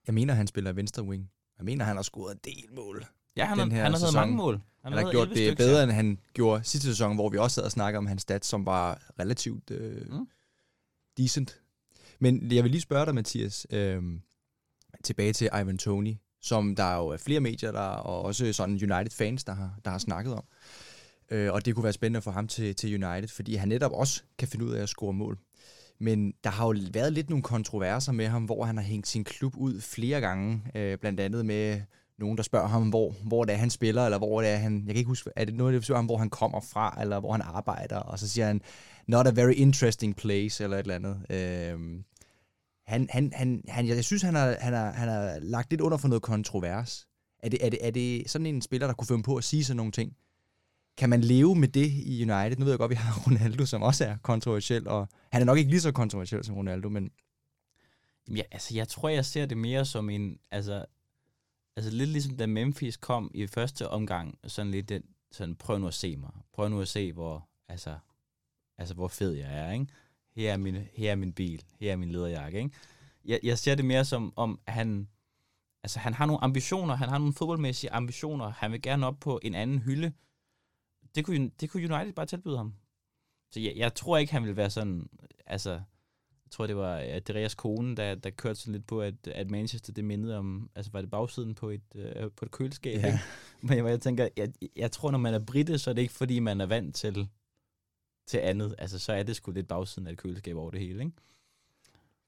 Jeg mener, han spiller venstre wing. Jeg mener, han har scoret en del mål. Ja, han, han har lavet mange mål. Han, han har gjort det stykker, bedre, ja. End han gjorde sidste sæson, hvor vi også sad og snakkede om hans stats, som var relativt øh, mm. decent. Men jeg vil lige spørge dig, Mathias, øh, tilbage til Ivan Toney, som der jo er flere medier, der, og også sådan United-fans, der har, der har snakket om. Øh, og det kunne være spændende for ham til, til United, fordi han netop også kan finde ud af at score mål. Men der har jo været lidt nogle kontroverser med ham, hvor han har hængt sin klub ud flere gange, øh, blandt andet med... Nogen, der spørger ham, hvor, hvor det er, han spiller, eller hvor det er, han... Jeg kan ikke huske, er det noget, der spørger ham, hvor han kommer fra, eller hvor han arbejder, og så siger han, not a very interesting place, eller et eller andet. Øhm, han, han, han, han, jeg synes, han har, han, har, han har lagt lidt under for noget kontrovers. Er det, er, det, er det sådan en spiller, der kunne finde på at sige sådan nogle ting? Kan man leve med det i United? Nu ved jeg godt, vi har Ronaldo, som også er kontroversiel, og han er nok ikke lige så kontroversiel som Ronaldo, men... Ja, altså, jeg tror, jeg ser det mere som en... altså Altså lidt ligesom da Memphis kom i første omgang, sådan lidt den, sådan prøv nu at se mig, prøv nu at se, hvor, altså, altså hvor fed jeg er, ikke? Her er min, her er min bil, her er min lederjakke, ikke? Jeg, jeg ser det mere som, om han, altså han har nogle ambitioner, han har nogle fodboldmæssige ambitioner, han vil gerne op på en anden hylde. Det kunne, det kunne United bare tilbyde ham. Så jeg, jeg tror ikke, han ville være sådan, altså... Jeg tror, det var Andreas kone, der, der kørte sådan lidt på, at, at Manchester, det mindede om, altså var det bagsiden på et, øh, på et køleskab, yeah. Ikke? Men jeg, jeg tænker, jeg, jeg tror, når man er brite, så er det ikke, fordi man er vant til, til andet. Altså, så er det sgu lidt bagsiden af et køleskab over det hele, ikke?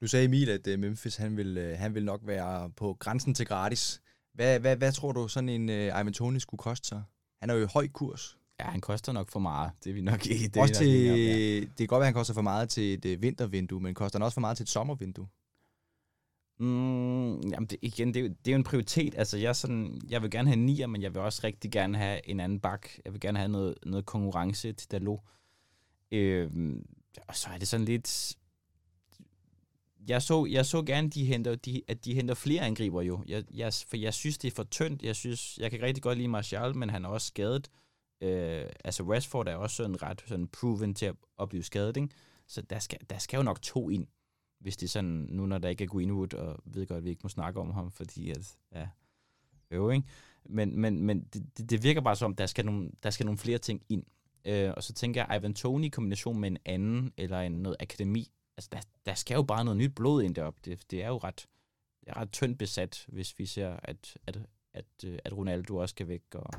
Du sagde, Emil, at øh, Memphis, han vil, øh, han vil nok være på grænsen til gratis. Hvad, hvad, hvad tror du, sådan en øh, Ivan Toney skulle koste sig? Han er jo i høj kurs. Ja, han koster nok for meget. Det er vi nok ikke. Det, også til, nok, ja. Det kan godt være, han koster for meget til et vintervindue, men koster han også for meget til et sommervindue? Mm, jamen det, igen, det er, jo, det er jo en prioritet. Altså, jeg, sådan, jeg vil gerne have en nier, men jeg vil også rigtig gerne have en anden bak. Jeg vil gerne have noget, noget konkurrence til Dalot. Øh, og så er det sådan lidt... Jeg så, jeg så gerne, de henter, de, at de henter flere angriber jo. Jeg, jeg, for jeg synes, det er for tyndt. Jeg, synes, jeg kan rigtig godt lide Martial, men han er også skadet. Øh, altså Rashford er også sådan ret sådan proven til at, at blive skadet, ikke? Så der skal, der skal jo nok to ind, hvis det er sådan, nu når der ikke er Greenwood, og ved godt, at vi ikke må snakke om ham, fordi at, ja, øv, ikke? Men, men, men det, det virker bare som, der skal nogle, der skal nogle flere ting ind. Øh, og så tænker jeg, Ivan Toney i kombination med en anden, eller en, noget akademi, altså der, der skal jo bare noget nyt blod ind deroppe. Det, det er jo ret er ret tyndt besat, hvis vi ser, at, at, at, at Ronaldo også skal væk. Og...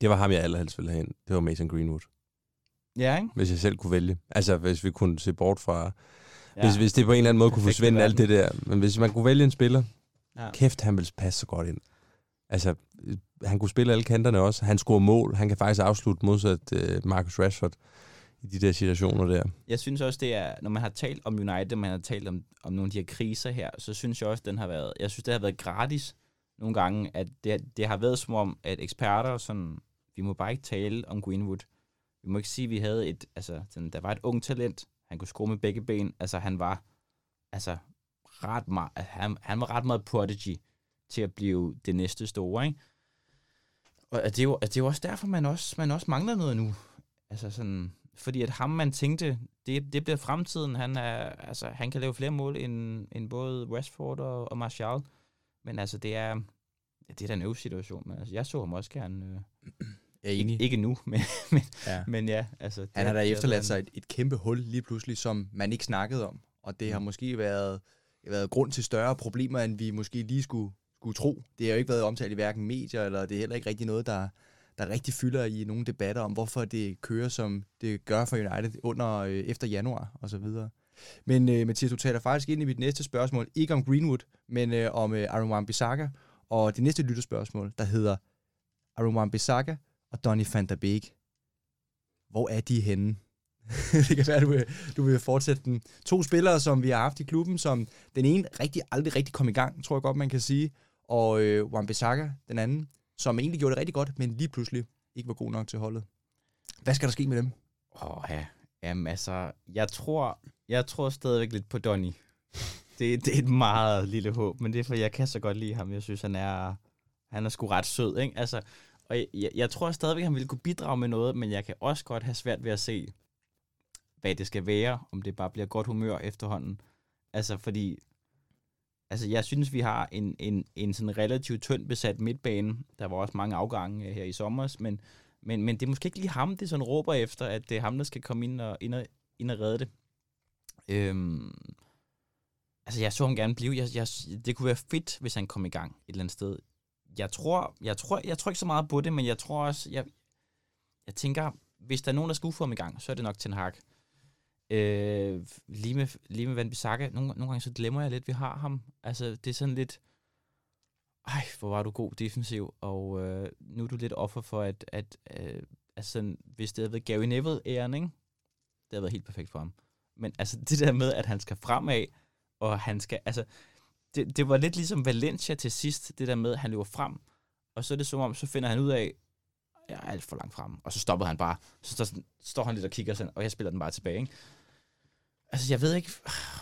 Det var ham, jeg allerhelst ville have ind. Det var Mason Greenwood. Ja, ikke? Hvis jeg selv kunne vælge. Altså, hvis vi kunne se bort fra... Ja. Hvis, hvis det på en eller anden måde kunne forsvinde alt det der. Men hvis man kunne vælge en spiller... Ja. Kæft, han ville passe så godt ind. Altså, han kunne spille alle kanterne også. Han scorer mål. Han kan faktisk afslutte modsat øh, Marcus Rashford i de der situationer der. Jeg synes også, det er... Når man har talt om United, man har talt om, om nogle af de her kriser her, så synes jeg også, den har været... Jeg synes, det har været gratis nogle gange, at det, det har været som om, at eksperter sådan... Vi må bare ikke tale om Greenwood. Vi må ikke sige, at vi havde et... Altså, sådan, der var et ung talent. Han kunne score med begge ben. Altså, han var... Altså... Ret meget, han, han var ret meget prodigy til at blive det næste store, ikke? Og det er jo, det er jo også derfor, man også, man også mangler noget nu. Altså sådan, fordi at ham, man tænkte, det, det bliver fremtiden. Han, er, altså, han kan lave flere mål end, end både Rashford og, og Martial. Men altså, det er, det er da en øv situation. Men, altså, jeg så ham også gerne... Øh, ja, ikke, ikke nu, men, men, ja. men ja. Altså, han har da efterladt sig et, et kæmpe hul lige pludselig, som man ikke snakkede om. Og det har mm. måske været... Det har været grund til større problemer, end vi måske lige skulle, skulle tro. Det har jo ikke været omtalt i hverken medier, eller det er heller ikke rigtig noget, der, der rigtig fylder i nogle debatter om, hvorfor det kører, som det gør for United under, øh, efter januar osv. Men øh, Mathias, du taler faktisk ind i mit næste spørgsmål, ikke om Greenwood, men øh, om øh, Aaron Wan-Bissaka. Og det næste lytterspørgsmål, der hedder Aaron Wan-Bissaka og Donny van de Beek. Hvor er de henne? Det kan være, at du, du vil fortsætte den. To spillere, som vi har haft i klubben, som den ene rigtig aldrig rigtig kom i gang, tror jeg godt, man kan sige, og øh, Wan-Bissaka, den anden, som egentlig gjorde det rigtig godt, men lige pludselig ikke var god nok til holdet. Hvad skal der ske med dem? Åh ja, jamen altså, jeg tror, jeg tror stadigvæk lidt på Donny. Det, det er et meget lille håb, men det er, for jeg kan så godt lide ham. Jeg synes, han er, han er sgu ret sød, ikke? Altså, og jeg, jeg, jeg tror stadigvæk, han ville kunne bidrage med noget, men jeg kan også godt have svært ved at se, hvad det skal være, om det bare bliver godt humør efterhånden. Altså, fordi... Altså, jeg synes, vi har en, en, en sådan relativt tynd besat midtbane. Der var også mange afgange her i sommer, men, men, men det er måske ikke lige ham, det sådan råber efter, at det er ham, der skal komme ind og, ind og, ind og redde det. Øhm, altså, jeg så ham gerne blive. Jeg, jeg, det kunne være fedt, hvis han kom i gang et eller andet sted. Jeg tror, jeg tror, jeg tror ikke så meget på det, men jeg tror også... Jeg, jeg tænker, hvis der er nogen, der skal få ham i gang, så er det nok Ten Hag. Øh, lige med, lige med Wan-Bissaka, nogle, nogle gange så glemmer jeg lidt, vi har ham. Altså, det er sådan lidt, ej, hvor var du god defensiv, og øh, nu er du lidt offer for, at, at øh, altså sådan, hvis det havde været Gary Neville-æren, ikke? Det havde været helt perfekt for ham. Men altså, det der med, at han skal fremad, og han skal, altså, det, det var lidt ligesom Valencia til sidst, det der med, at han løber frem, og så er det som om, så finder han ud af, jeg er alt for langt frem, og så stopper han bare, så står, står han lidt og kigger sådan, og jeg spiller den bare tilbage, ikke? Altså, jeg ved ikke,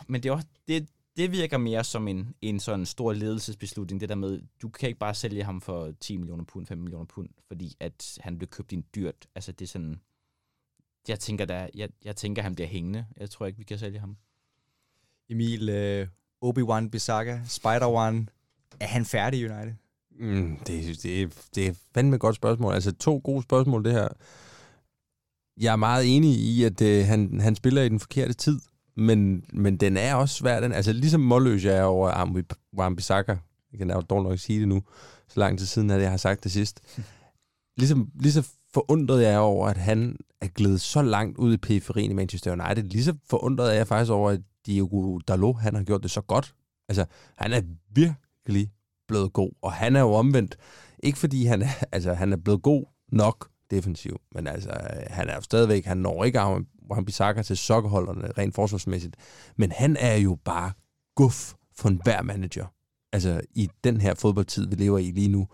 men det, er også, det, det virker mere som en, en sådan stor ledelsesbeslutning, det der med, du kan ikke bare sælge ham for ti millioner pund, fem millioner pund, fordi at han blev købt i en dyrt. Altså, det er sådan, jeg tænker, der, jeg, jeg tænker, han bliver hængende. Jeg tror ikke, vi kan sælge ham. Emil, øh, Obi-Wan Bissaka, Spider-Wan, er han færdig i United? Mm, det, det, det er fandme et godt spørgsmål. Altså, to gode spørgsmål, det her. Jeg er meget enig i, at øh, han, han spiller i den forkerte tid, men, men den er også svær. Den, altså, ligesom målløs jeg er over Wan-Bissaka. Jeg kan jo dårligt nok sige det nu, så lang tid siden, at jeg har sagt det sidst. Ligesom, ligesom forundret jeg er over, at han er glædet så langt ud i periferien i Manchester United. Ligesom forundret jeg er faktisk over, at Diogo Dalot, han har gjort det så godt. Altså, han er virkelig blevet god, og han er jo omvendt. Ikke fordi han er, altså, han er blevet god nok defensiv, men altså, han er jo stadigvæk, han når ikke Wan-Bissaka til sokkerholderne rent forsvarsmæssigt, men han er jo bare guf for enhver manager. Altså, i den her fodboldtid, vi lever i lige nu.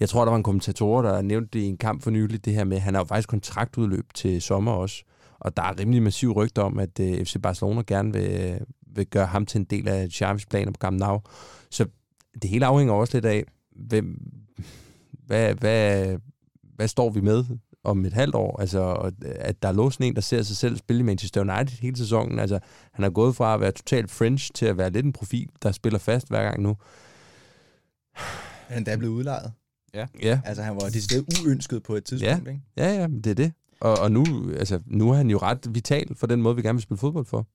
Jeg tror, der var en kommentator, der nævnte det i en kamp for nylig, det her med, han har jo faktisk kontraktudløb til sommer også, og der er rimelig massiv rygter om, at uh, F C Barcelona gerne vil, vil gøre ham til en del af Xavis planer på Camp Nou. Så det hele afhænger også lidt af, hvem, hvad, hvad, hvad står vi med om et halvt år? Altså, at der er låst en, der ser sig selv spille i Manchester United hele sæsonen. Altså, han er gået fra at være totalt French til at være lidt en profil, der spiller fast hver gang nu. Han er blevet udlejet. Ja. ja. Altså, han var decideret uønsket på et tidspunkt, ja. ikke? Ja, ja, det er det. Og, og nu, altså, nu er han jo ret vital for den måde, vi gerne vil spille fodbold for.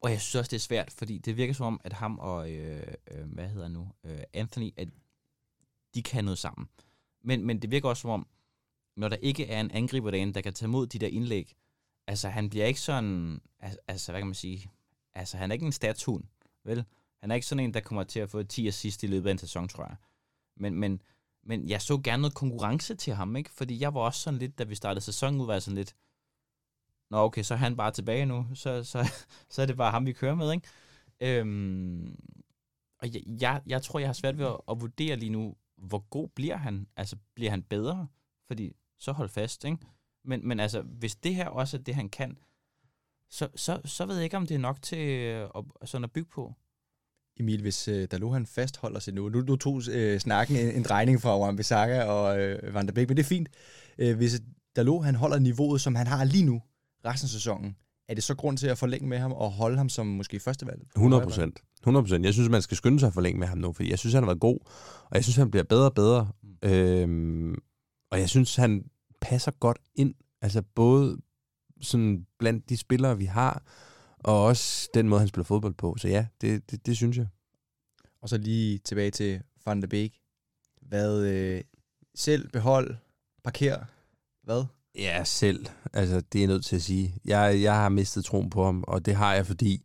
Og jeg synes også, det er svært, fordi det virker som om, at ham og, øh, øh, hvad hedder nu, øh, Anthony, at de kan noget sammen. Men, men det virker også som om, når der ikke er en angriber derinde, der kan tage mod de der indlæg, altså han bliver ikke sådan, altså hvad kan man sige, altså han er ikke en statuen, vel? Han er ikke sådan en, der kommer til at få ti assist i løbet af en sæson, tror jeg. Men, men, men jeg så gerne noget konkurrence til ham, ikke? Fordi jeg var også sådan lidt, da vi startede sæsonen ud, var jeg sådan lidt, nå okay, så er han bare tilbage nu, så, så, så er det bare ham, vi kører med, ikke? Øhm, og jeg, jeg, jeg tror, jeg har svært ved at, at vurdere lige nu, hvor god bliver han? Altså, bliver han bedre? Fordi, så hold fast, ikke? Men, men altså, hvis det her også er det, han kan, så, så, så ved jeg ikke, om det er nok til at, sådan at bygge på. Emil, hvis øh, der lå han fastholder sig nu, nu, nu tog øh, snakken en, en drejning fra Wan-Bissaka og øh, Van de Beek, men det er fint. Øh, hvis der lå han holder niveauet, som han har lige nu, resten af sæsonen, er det så grund til at forlænge med ham og holde ham som måske førstevalg? hundrede procent. hundrede procent. Jeg synes, man skal skynde sig at forlænge med ham nu, for jeg synes, han har været god, og jeg synes, han bliver bedre og bedre. Mm. Øhm, og jeg synes, han passer godt ind, altså både sådan blandt de spillere, vi har, og også den måde, han spiller fodbold på. Så ja, det, det, det synes jeg. Og så lige tilbage til Van de Beek. Hvad øh, selv, behold, parker, hvad? Ja, selv. Altså, det er nødt til at sige. Jeg, jeg har mistet troen på ham, og det har jeg, fordi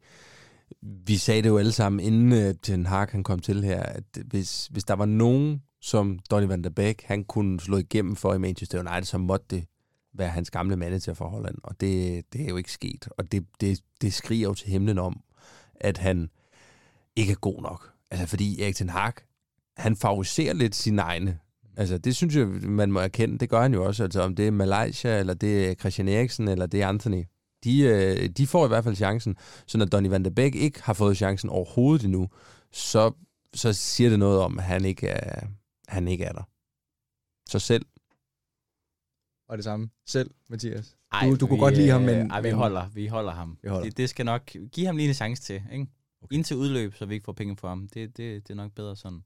vi sagde det jo alle sammen, inden uh, Ten Hag han kom til her, at hvis, hvis der var nogen, som Donny van de Beek, han kunne slå igennem for i Manchester United, så måtte det være hans gamle manager fra Holland, og det, det er jo ikke sket. Og det, det, det skriger jo til himlen om, at han ikke er god nok. Altså, fordi Erik ten Hag, han favoriserer lidt sine egne. Altså, det synes jeg, man må erkende. Det gør han jo også. Altså, om det er Malaysia, eller det er Christian Eriksen, eller det er Anthony. De, de får i hvert fald chancen. Så når Donny van de Beek ikke har fået chancen overhovedet endnu, så, så siger det noget om, at han ikke er, han ikke er der. Så selv. Og det samme. Selv, Mathias. Ej, du du vi, kunne godt lide ham, men... Ej, vi holder, vi holder ham. Vi holder. Det, det skal nok... Giv ham lige en chance til, ikke? Okay. Indtil udløb, så vi ikke får penge for ham. Det, det, det er nok bedre sådan.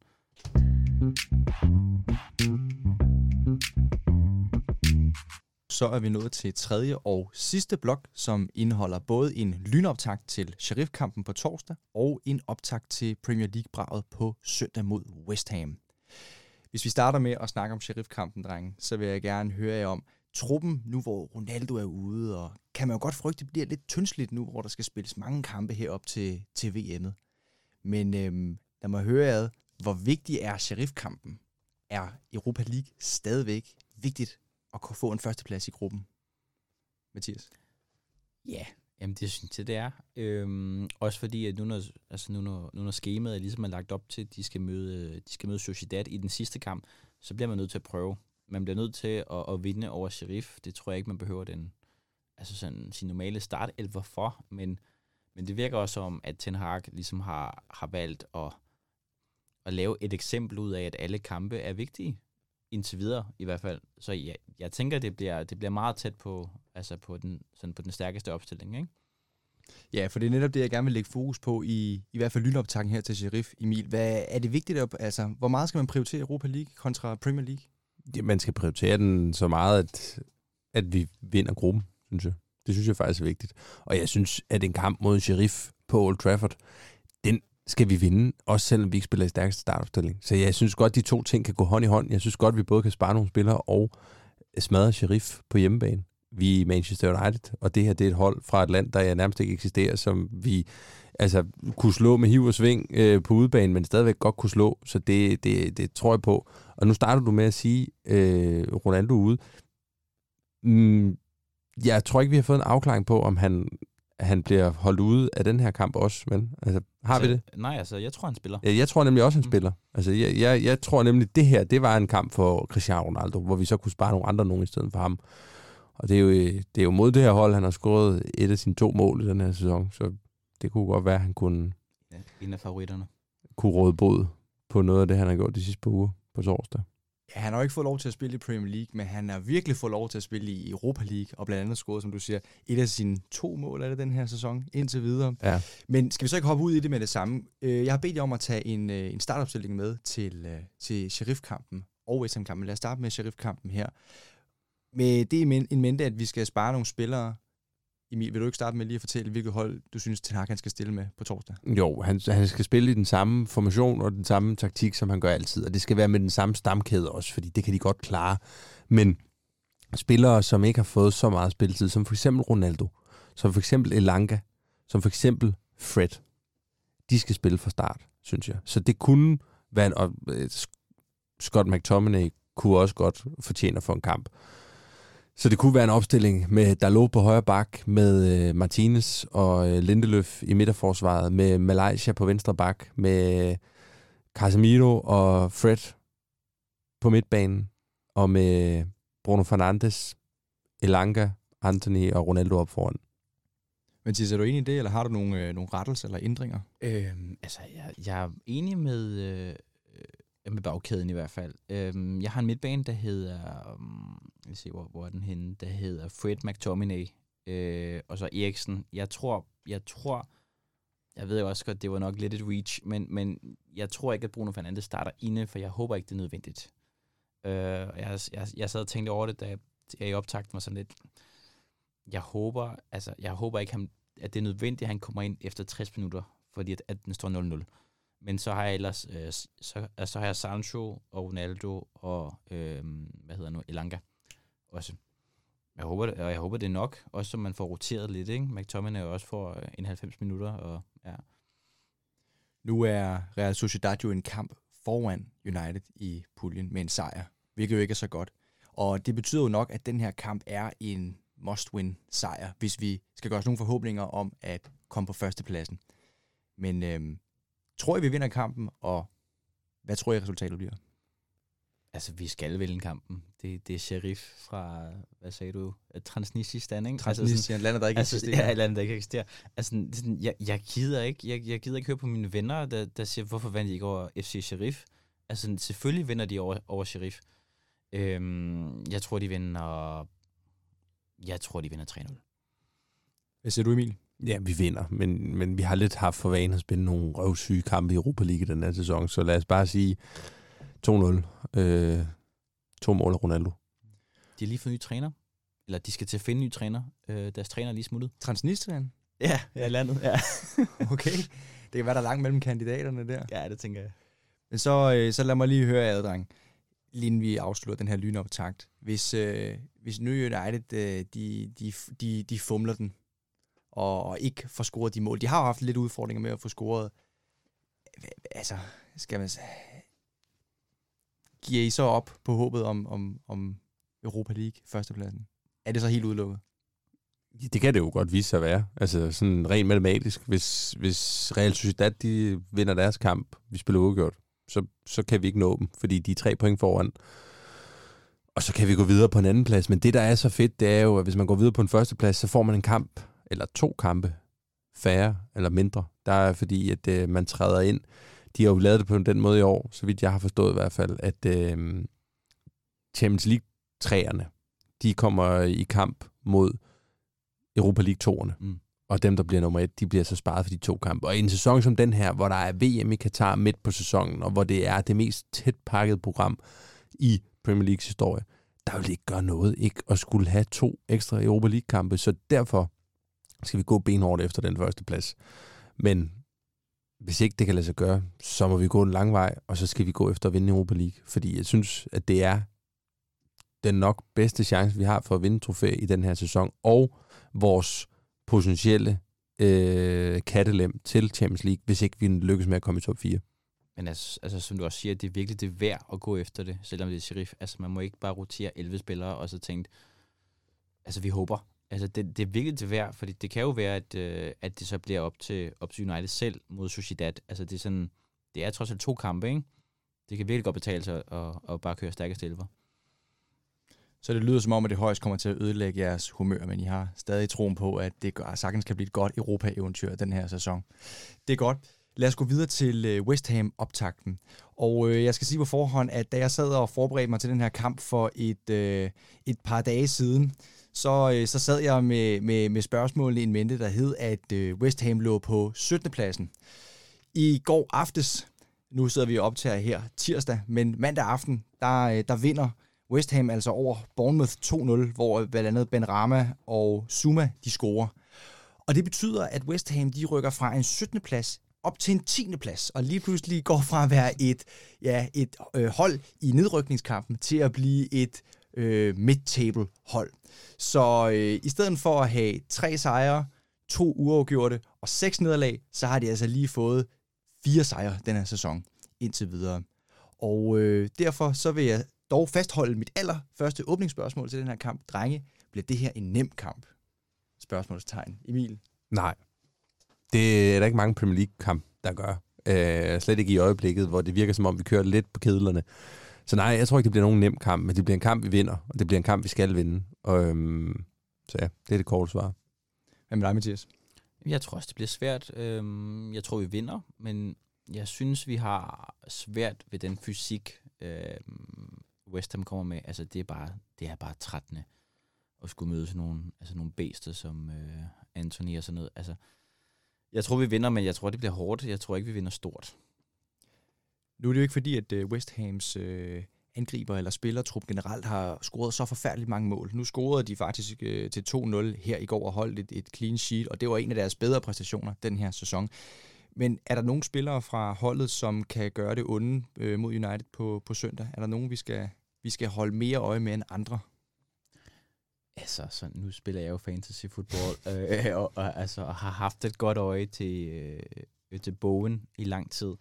Så er vi nået til tredje og sidste blok, som indeholder både en lynoptakt til Sheriff-kampen på torsdag og en optakt til Premier League-braget på søndag mod West Ham. Hvis vi starter med at snakke om Sheriff-kampen, drenge, så vil jeg gerne høre jer om truppen, nu hvor Ronaldo er ude, og kan man jo godt frygte, det bliver lidt tyndsligt nu, hvor der skal spilles mange kampe herop til, til V M'et. Men øhm, lad mig høre jer, hvor vigtig er Sheriff-kampen? Er Europa League stadigvæk vigtigt at kunne få en førsteplads i gruppen? Mathias? Ja, jamen det synes jeg, det er. Øhm, også fordi, at nu når, altså nu, når, nu når skemaet er ligesom er lagt op til, at de skal møde, de skal møde Sociedad i den sidste kamp, så bliver man nødt til at prøve. Man bliver nødt til at, at vinde over Sheriff. Det tror jeg ikke, man behøver den, altså sådan, sin normale startelver for, men, men det virker også som, at Ten Hag ligesom har, har valgt at at lave et eksempel ud af, at alle kampe er vigtige, indtil videre i hvert fald. Så ja, jeg tænker, det bliver, det bliver meget tæt på, altså på, den, sådan på den stærkeste opstilling, ikke? Ja, for det er netop det, jeg gerne vil lægge fokus på, i, i hvert fald lynoptakken her til Sheriff. Emil, hvad er det vigtigt? Op, altså, hvor meget skal man prioritere Europa League kontra Premier League? Ja, man skal prioritere den så meget, at, at vi vinder gruppen, synes jeg. Det synes jeg faktisk er vigtigt. Og jeg synes, at en kamp mod Sheriff på Old Trafford, den skal vi vinde, også selvom vi ikke spiller i stærkeste startopstilling. Så jeg synes godt, de to ting kan gå hånd i hånd. Jeg synes godt, vi både kan spare nogle spillere og smadre Sheriff på hjemmebane. Vi er Manchester United, og det her det er et hold fra et land, der nærmest ikke eksisterer, som vi altså, kunne slå med hiv og sving øh, på udebane, men stadigvæk godt kunne slå, så det, det, det tror jeg på. Og nu starter du med at sige, øh, Ronaldo ude. Mm, jeg tror ikke, vi har fået en afklaring på, om han... han bliver holdt ude af den her kamp også, men altså, har så, vi det? Nej, altså, jeg tror, han spiller. Jeg, jeg tror nemlig også, han mm. spiller. Altså, jeg, jeg, jeg tror nemlig, det her, det var en kamp for Cristiano Ronaldo, hvor vi så kunne spare nogle andre nogen i stedet for ham. Og det er jo, det er jo mod det her hold, han har scoret et af sine to mål i den her sæson, så det kunne godt være, at han kunne... Ja, en af favoritterne. Kunne råde bod på noget af det, han har gjort de sidste par uger på torsdag. Ja, han har jo ikke fået lov til at spille i Premier League, men han har virkelig fået lov til at spille i Europa League, og blandt andet scoret, som du siger, et af sine to mål af det den her sæson, indtil videre. Ja. Men skal vi så ikke hoppe ud i det med det samme? Jeg har bedt jer om at tage en, en startopstilling med til, til Sheriff-kampen og West Ham-kampen. Lad os starte med Sheriff-kampen her. Med det er en mente, at vi skal spare nogle spillere. Emil, vil du ikke starte med lige at fortælle, hvilket hold du synes, Ten Hag han skal stille med på torsdag? Jo, han, han skal spille i den samme formation og den samme taktik, som han gør altid. Og det skal være med den samme stamkæde også, fordi det kan de godt klare. Men spillere, som ikke har fået så meget spilletid, som for eksempel Ronaldo, som for eksempel Elanga, som for eksempel Fred, de skal spille fra start, synes jeg. Så det kunne være en... Og Scott McTominay kunne også godt fortjene for en kamp. Så det kunne være en opstilling med Dalot på højre bak, med øh, Martinez og øh, Lindeløf i midterforsvaret, med Malaysia på venstre bak, med Casemiro og Fred på midtbanen, og med Bruno Fernandes, Elanga, Anthony og Ronaldo op foran. Men Tis, er du enig i det, eller har du nogle, øh, nogle rettelser eller ændringer? Øhm, altså, jeg, jeg er enig med, øh, med bagkæden i hvert fald. Øhm, jeg har en midtbane, der hedder... Um Vi ser, hvor, hvor er den henne, der hedder Fred McTominay, øh, og så Eriksen. Jeg tror, jeg tror, jeg ved jo også godt, det var nok lidt et reach, men, men jeg tror ikke, at Bruno Fernandes starter inde, for jeg håber ikke, det er nødvendigt. Øh, jeg, jeg, jeg sad og tænkte over det, da jeg optagte mig sådan lidt. Jeg håber, altså, jeg håber ikke, han, at det er nødvendigt, at han kommer ind efter tres minutter, fordi at, at den står nul nul. Men så har jeg ellers, øh, så, så har jeg Sancho og Ronaldo og, øh, hvad hedder nu, Elanga. Også. Jeg håber, det, og jeg håber, det er nok, også så man får roteret lidt, ikke? McTominay også får en halvfems minutter, og ja. Nu er Real Sociedad jo en kamp foran United i puljen med en sejr, hvilket jo ikke er så godt. Og det betyder jo nok, at den her kamp er en must-win-sejr, hvis vi skal gøre os nogle forhåbninger om at komme på førstepladsen. Men øhm, tror I, vi vinder kampen, og hvad tror I, resultatet bliver? Altså, vi skal vinde kampen. Det, det er Sheriff fra, hvad sagde du, Transnistristan, ikke? Transnistristan, landet, der ikke altså, eksisterer. Ja, landet, der ikke eksisterer. Altså, sådan, jeg, jeg gider ikke, jeg, jeg gider ikke høre på mine venner, der, der siger, hvorfor vandt de ikke over F C Sheriff? Altså, selvfølgelig vinder de over, over Sheriff. Øhm, jeg tror, de vinder... Jeg tror, de vinder tre nul. Hvad siger du, Emil? Ja, vi vinder, men, men vi har lidt haft for vane at spille nogle røvsyge kampe i Europa League den her sæson, så lad os bare sige... to nul. Øh, to mål af Ronaldo. De har lige fået nye træner. Eller de skal til at finde nye træner. Øh, deres træner er lige smuttet. Transnistrien? Ja, ja, landet. Ja. Okay. Det kan være, der er langt mellem kandidaterne der. Ja, det tænker jeg. Men så, øh, så lad mig lige høre ad, dreng. Lige vi afslutter den her lynoptakt. Hvis, øh, hvis New United, øh, de, de, de, de fumler den, og, og ikke får scoret de mål. De har jo haft lidt udfordringer med at få scoret. Altså, skal man sige... Giver I så op på håbet om, om, om Europa League førstepladsen? Er det så helt udelukket? Det kan det jo godt vise sig at være. Altså sådan rent matematisk. Hvis, hvis Real Sociedad de vinder deres kamp, vi spiller uafgjort, så, så kan vi ikke nå dem, fordi de er tre point foran. Og så kan vi gå videre på en anden plads. Men det, der er så fedt, det er jo, at hvis man går videre på en førsteplads, så får man en kamp, eller to kampe, færre eller mindre. Der er fordi, at øh, man træder ind. De har jo lavet det på den måde i år, så vidt jeg har forstået i hvert fald, at øh, Champions League-træerne, de kommer i kamp mod Europa League-toerne. Mm. Og dem, der bliver nummer et, de bliver så sparet for de to kampe. Og i en sæson som den her, hvor der er V M i Katar midt på sæsonen, og hvor det er det mest tæt pakkede program i Premier Leagues historie, der vil ikke gøre noget, ikke at skulle have to ekstra Europa League-kampe. Så derfor skal vi gå benhårdt efter den første plads. Men... Hvis ikke det kan lade sig gøre, så må vi gå en lang vej, og så skal vi gå efter at vinde Europa League. Fordi jeg synes, at det er den nok bedste chance, vi har for at vinde trofæ i den her sæson. Og vores potentielle øh, kattelem til Champions League, hvis ikke vi lykkes med at komme i top fire. Men altså, altså som du også siger, det er virkelig det værd at gå efter det, selvom det er Sheriff. Altså man må ikke bare rotere elleve spillere og så tænke, altså vi håber. Altså, det, det er virkelig det værd, fordi det kan jo være, at, øh, at det så bliver op til, op til United selv mod Sociedad. Altså, det er sådan, det er trods alt to kampe, ikke? Det kan virkelig godt betale sig at, at bare køre stærke stilver. Så det lyder som om, at det højst kommer til at ødelægge jeres humør, men I har stadig troen på, at det gør, at sagtens kan blive et godt Europa-eventyr den her sæson. Det er godt. Lad os gå videre til West Ham-optakten. Og øh, jeg skal sige på forhånd, at da jeg sad og forberedte mig til den her kamp for et, øh, et par dage siden, Så, så sad jeg med, med, med spørgsmålet i en mente, der hed, at West Ham lå på syttende pladsen. I går aftes, nu sidder vi og optager her tirsdag, men mandag aften, der, der vinder West Ham altså over Bournemouth to nul, hvor blandt andet Benrahma og Zuma, de scorer. Og det betyder, at West Ham, de rykker fra en syttende plads op til en tiende plads, og lige pludselig går fra at være et, ja, et øh, hold i nedrykningskampen til at blive et øh, mid-table hold. Så øh, i stedet for at have tre sejre, to uafgjorte og seks nederlag, så har de altså lige fået fire sejre den her sæson indtil videre. Og øh, derfor så vil jeg dog fastholde mit allerførste åbningsspørgsmål til den her kamp. Drenge, bliver det her en nem kamp? Spørgsmålstegn. Emil? Nej. Det er der ikke mange Premier League-kamp, der gør. Øh, slet ikke i øjeblikket, hvor det virker som om, vi kører lidt på kedlerne. Så nej, jeg tror ikke, det bliver nogen nem kamp, men det bliver en kamp, vi vinder, og det bliver en kamp, vi skal vinde. Og, øhm, så ja, det er det korte svar. Hvad med dig, Mathias? Jeg tror også, det bliver svært. Jeg tror, vi vinder, men jeg synes, vi har svært ved den fysik, West Ham kommer med. Altså, det er bare, det er bare trættende at skulle møde sådan nogle, altså nogle bæster som Anthony og sådan noget. Altså, jeg tror, vi vinder, men jeg tror, det bliver hårdt. Jeg tror ikke, vi vinder stort. Nu er det jo ikke fordi, at West Hams øh, angriber eller spillertrup generelt har scoret så forfærdeligt mange mål. Nu scorede de faktisk øh, til to nul her i går og holdt et, et clean sheet, og det var en af deres bedre præstationer den her sæson. Men er der nogen spillere fra holdet, som kan gøre det onde øh, mod United på, på søndag? Er der nogen, vi skal, vi skal holde mere øje med end andre? Altså, så nu spiller jeg jo fantasy-fodbold, øh, og, og, altså, og har haft et godt øje til, øh, til Bowen i lang tid.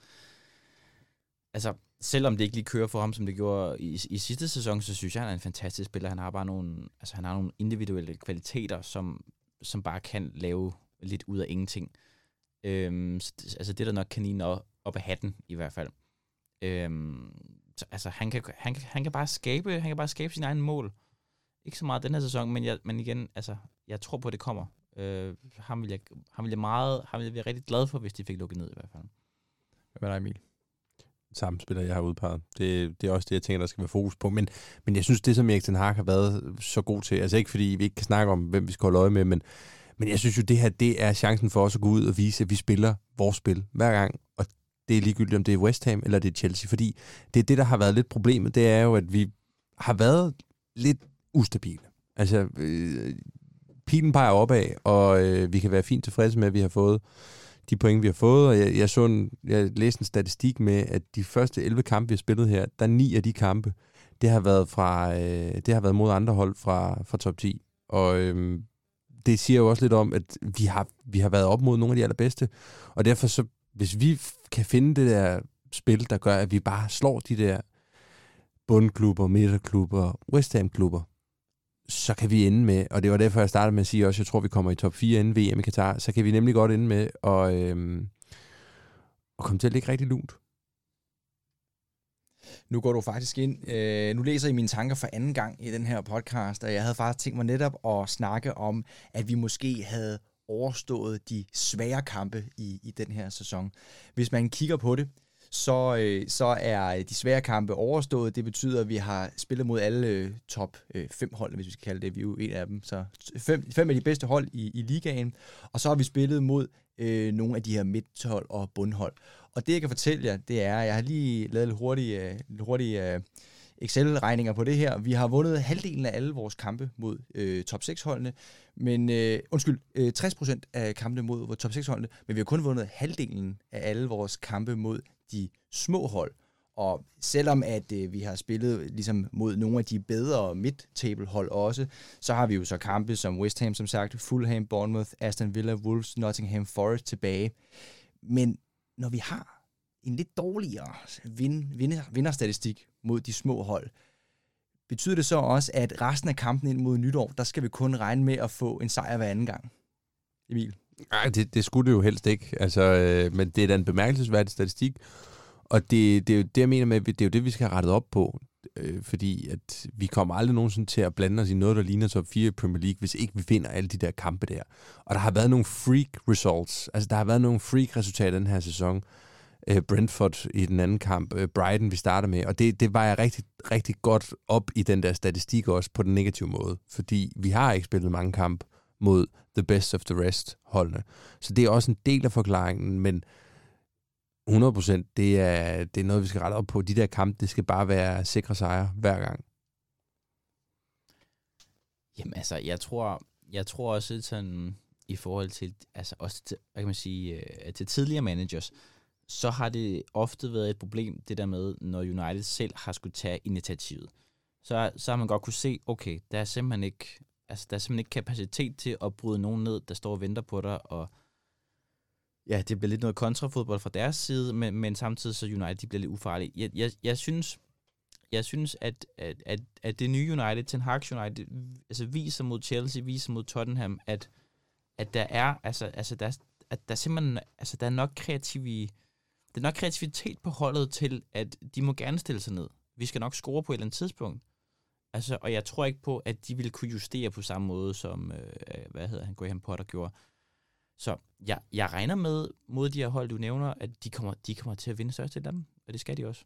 Altså, selvom det ikke lige kører for ham, som det gjorde i, i sidste sæson, så synes jeg, han er en fantastisk spiller. Han har bare nogle, altså, han har nogle individuelle kvaliteter, som, som bare kan lave lidt ud af ingenting. Øhm, så, altså, det er der nok kaninen op af hatten, i hvert fald. Øhm, så, altså, han kan, han, kan, han, kan bare skabe, han kan bare skabe sin egen mål. Ikke så meget den her sæson, men, jeg, men igen, altså, jeg tror på, at det kommer. Øh, ham vil jeg, ham vil jeg meget, ham vil jeg være rigtig glad for, hvis de fik lukket ned i hvert fald. Hvad er der, Emil? Samme spiller, jeg har udpeget. Det, det er også det, jeg tænker, der skal være fokus på. Men, men jeg synes, det som Erik ten Hag har været så god til, altså ikke fordi vi ikke kan snakke om, hvem vi skal holde øje med, men, men jeg synes jo, det her, det er chancen for os at gå ud og vise, at vi spiller vores spil hver gang, og det er ligegyldigt, om det er West Ham eller det er Chelsea, fordi det er det, der har været lidt problemet, det er jo, at vi har været lidt ustabile. Altså, øh, pilen peger opad, og øh, vi kan være fint tilfredse med, at vi har fået de point, vi har fået, og jeg, jeg, så en, jeg læste en statistik med, at de første elleve kampe, vi har spillet her, der er ni af de kampe, det har været, fra, øh, det har været mod andre hold fra, fra top ti. Og øh, det siger jo også lidt om, at vi har, vi har været op mod nogle af de allerbedste, og derfor så, hvis vi kan finde det der spil, der gør, at vi bare slår de der bundklubber, midterklubber, West Ham-klubber, så kan vi ende med, og det var derfor, jeg startede med at sige også, jeg tror, vi kommer i top fire inden V M i Katar, så kan vi nemlig godt ende med at, øhm, at komme til at ligge rigtig lunt. Nu går du faktisk ind. Øh, nu læser I mine tanker for anden gang i den her podcast, og jeg havde faktisk tænkt mig netop at snakke om, at vi måske havde overstået de svære kampe i, i den her sæson. Hvis man kigger på det, Så, øh, så er de svære kampe overstået. Det betyder, at vi har spillet mod alle øh, top øh, fem hold, hvis vi skal kalde det. Vi er jo en af dem. Så fem, fem af de bedste hold i, i ligaen. Og så har vi spillet mod øh, nogle af de her midthold og bundhold. Og det, jeg kan fortælle jer, det er, jeg har lige lavet lidt hurtige, øh, hurtige øh, Excel-regninger på det her. Vi har vundet halvdelen af alle vores kampe mod øh, top seks-holdene. Men, øh, undskyld, øh, tres procent af kampene mod top seks-holdene. Men vi har kun vundet halvdelen af alle vores kampe mod de små hold, og selvom at øh, vi har spillet ligesom mod nogle af de bedre mid-table hold også, så har vi jo så kampe som West Ham, som sagt, Fulham, Bournemouth, Aston Villa, Wolves, Nottingham Forest tilbage. Men når vi har en lidt dårligere vind, vinder, vinderstatistik mod de små hold, betyder det så også, at resten af kampen ind mod nytår, der skal vi kun regne med at få en sejr hver anden gang? Emil? Nej, det, det skulle det jo helst ikke, altså, øh, men det er da en bemærkelsesværdig statistik, og det, det er jo det, jeg mener med, det er jo det, vi skal have rettet op på, øh, fordi at vi kommer aldrig nogensinde til at blande os i noget, der ligner top fire i Premier League, hvis ikke vi vinder alle de der kampe der. Og der har været nogle freak results, altså der har været nogle freak resultater den her sæson, øh, Brentford i den anden kamp, øh, Brighton vi starter med, og det, det var jeg rigtig, rigtig godt op i den der statistik også på den negative måde, fordi vi har ikke spillet mange kampe mod the best of the rest holdene. Så det er også en del af forklaringen, men hundrede procent, det er, det er noget, vi skal rette op på. De der kampe, det skal bare være sikre sejre hver gang. Jamen altså, jeg tror, jeg tror også sådan i forhold til, altså også til, hvad kan man sige, til tidligere managers, så har det ofte været et problem, det der med, når United selv har skulle tage initiativet. Så, så har man godt kunne se, okay, der er simpelthen ikke, altså, der er simpelthen ikke kapacitet til at bryde nogen ned, der står og venter på dig, og ja, det bliver lidt noget kontrafodbold fra deres side, men, men samtidig så United, de bliver lidt ufarlige. Jeg, jeg, jeg synes, jeg synes at, at, at, at det nye United, Ten Hag's United, altså viser mod Chelsea, viser mod Tottenham, at, at der er, altså, altså der, er, at der simpelthen, altså der er nok kreativ, der er nok kreativitet på holdet til, at de må gerne stille sig ned. Vi skal nok score på et eller andet tidspunkt. Altså, og jeg tror ikke på, at de ville kunne justere på samme måde, som, øh, hvad hedder han, Graham Potter gjorde. Så jeg, jeg regner med, mod de her hold, du nævner, at de kommer, de kommer til at vinde størstedelen af dem, og det skal de også.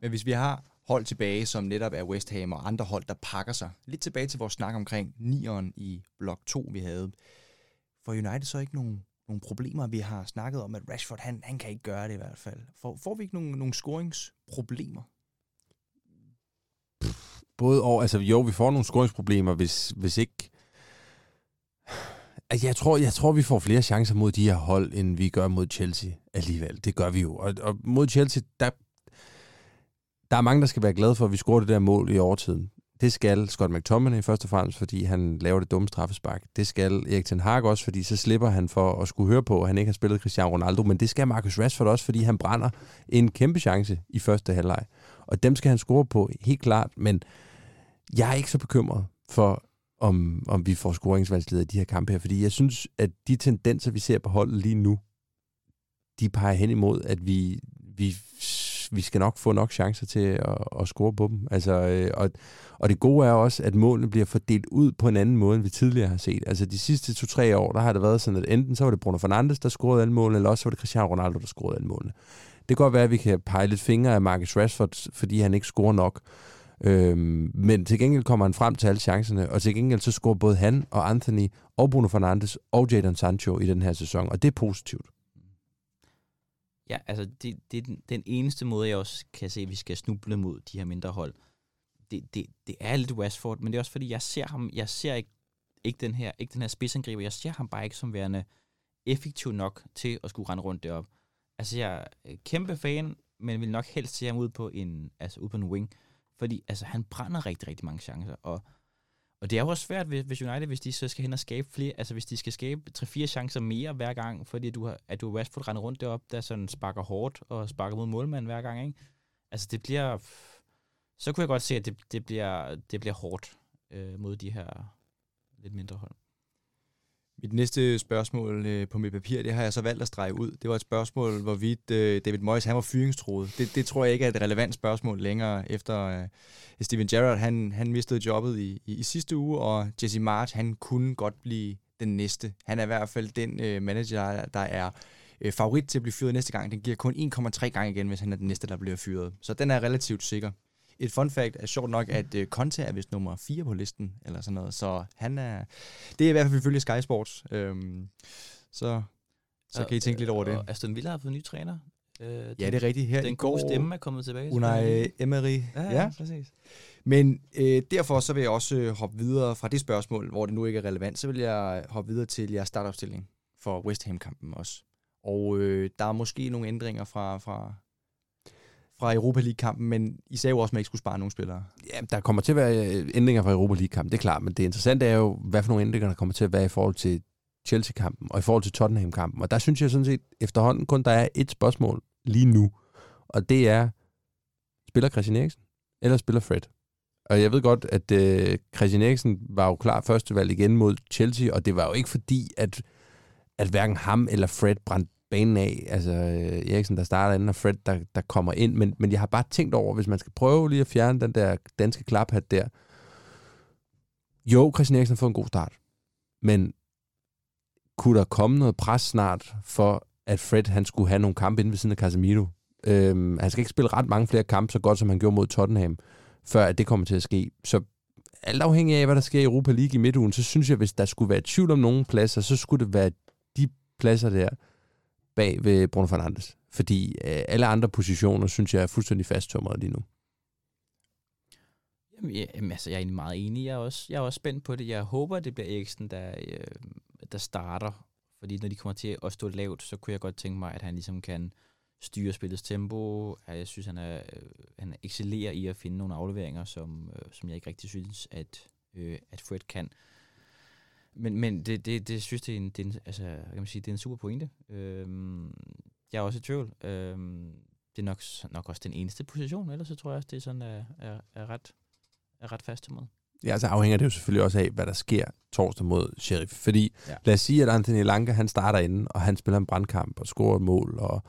Men hvis vi har hold tilbage, som netop er West Ham og andre hold, der pakker sig, lidt tilbage til vores snak omkring nieren i blok to, vi havde, for United så ikke nogen, nogen problemer, vi har snakket om, at Rashford, han, han kan ikke gøre det i hvert fald. For, får vi ikke nogen, nogen scoringsproblemer? Pff, både og, altså jo, vi får nogle scoringsproblemer, hvis, hvis ikke... Jeg tror, jeg tror, vi får flere chancer mod de her hold, end vi gør mod Chelsea alligevel. Det gør vi jo. Og, og mod Chelsea, der, der er mange, der skal være glade for, at vi scorer det der mål i overtiden. Det skal Scott McTominay først og fremmest, fordi han laver det dumme straffespark. Det skal Erik ten Hag også, fordi så slipper han for at skulle høre på, at han ikke har spillet Cristiano Ronaldo. Men det skal Marcus Rashford også, fordi han brænder en kæmpe chance i første halvleg. Og dem skal han score på, helt klart. Men jeg er ikke så bekymret for... Om, om vi får scoringsvanskeligheder i de her kampe her. Fordi jeg synes, at de tendenser, vi ser på holdet lige nu, de peger hen imod, at vi, vi, vi skal nok få nok chancer til at, at score på dem. Altså, og, og det gode er også, at målene bliver fordelt ud på en anden måde, end vi tidligere har set. Altså de sidste to-tre år, der har det været sådan, at enten så var det Bruno Fernandes, der scorede alle målene, eller også var det Cristiano Ronaldo, der scorede alle målene. Det kan godt være, at vi kan pege lidt fingre af Marcus Rashford, fordi han ikke scorer nok. Øhm, men til gengæld kommer han frem til alle chancerne, og til gengæld så scorer både han og Anthony og Bruno Fernandes og Jadon Sancho i den her sæson, og det er positivt. Ja, altså det, det er den, den eneste måde, jeg også kan se, at vi skal snuble mod de her mindre hold. Det, det, det er lidt Rashford, men det er også fordi, jeg ser ham, jeg ser ikke, ikke den her, ikke den her spidsangriber, jeg ser ham bare ikke som værende effektiv nok til at skulle rende rundt derop. Altså jeg er kæmpe fan, men vil nok helst se ham ud på en, altså ud på en wing. Fordi altså, han brænder rigtig, rigtig mange chancer. Og, og det er jo også svært, hvis United, hvis de så skal hen og skabe flere, altså hvis de skal skabe tre-fire chancer mere hver gang, fordi du har, at du har Rashford render rundt deroppe, der sådan sparker hårdt og sparker mod målmanden hver gang, ikke? Altså det bliver, så kunne jeg godt se, at det, det, bliver, det bliver hårdt øh, mod de her lidt mindre hold. Mit næste spørgsmål øh, på mit papir, det har jeg så valgt at strege ud. Det var et spørgsmål, hvorvidt øh, David Moyes, han var fyringstruet. Det, det tror jeg ikke er et relevant spørgsmål længere, efter øh, Steven Gerrard, han, han mistede jobbet i, i, i sidste uge, og Jesse Marsch, han kunne godt blive den næste. Han er i hvert fald den øh, manager, der er øh, favorit til at blive fyret næste gang. Den giver kun en komma tre gange igen, hvis han er den næste, der bliver fyret. Så den er relativt sikker. Et fun fact er sjovt nok, at øh, Conte er vist nummer fire på listen, eller sådan noget, så han er... Det er i hvert fald ifølge Sky Sports, øhm, så, så og, kan I tænke øh, lidt over det. Aston Villa har fået nye træner. Øh, ja, den, det er rigtigt. Her den gode stemme er kommet tilbage. Unai Emery. Ja, ja, ja, præcis. Men øh, derfor så vil jeg også hoppe videre fra det spørgsmål, hvor det nu ikke er relevant, så vil jeg hoppe videre til jeres startopstilling for West Ham-kampen også. Og øh, der er måske nogle ændringer fra... fra fra Europa League-kampen, men I sagde jo også, at man ikke skulle spare nogen spillere. Ja, der kommer til at være ændringer fra Europa League-kampen, det er klart, men det interessante er jo, hvad for nogle ændringer, der kommer til at være i forhold til Chelsea-kampen og i forhold til Tottenham-kampen. Og der synes jeg sådan set efterhånden kun, der er et spørgsmål lige nu, og det er, spiller Christian Eriksen eller spiller Fred? Og jeg ved godt, at øh, Christian Eriksen var jo klar førstevalg igen mod Chelsea, og det var jo ikke fordi, at, at hverken ham eller Fred brændte banen af, altså Eriksen, der starter inden, og Fred, der, der kommer ind, men, men jeg har bare tænkt over, hvis man skal prøve lige at fjerne den der danske klaphat der, jo, Christian Eriksen har fået en god start, men kunne der komme noget pres snart, for at Fred, han skulle have nogle kampe inde ved siden af Casemiro? Øhm, han skal ikke spille ret mange flere kampe, så godt som han gjorde mod Tottenham, før at det kommer til at ske, så alt afhængig af, hvad der sker i Europa League i midtugen, så synes jeg, hvis der skulle være tvivl om nogle pladser, så skulle det være de pladser der, bag ved Bruno Fernandes, fordi øh, alle andre positioner, synes jeg, er fuldstændig fasttømret lige nu. Jamen, altså, jeg er egentlig meget enig. Jeg er også, jeg er også spændt på det. Jeg håber, det bliver Eriksen, der, øh, der starter. Fordi når de kommer til at stå lavt, så kunne jeg godt tænke mig, at han ligesom kan styre spillets tempo. Jeg synes, han, er, øh, han excellerer i at finde nogle afleveringer, som, øh, som jeg ikke rigtig synes, at, øh, at Fred kan. Men, men det, det, det synes det er en, det er en, altså, kan man sige, det er en super pointe. Øh, jeg er også i tvivl. Øh, det er nok, nok også den eneste position, ellers så tror jeg også, det er sådan, er, er, er ret... er ret fast til måde. Ja, så altså afhænger det jo selvfølgelig også af, hvad der sker torsdag mod Sheriff. Fordi ja. lad os sige, at Anthony Elanga, han starter inden, og han spiller en brandkamp og scorer et mål. Og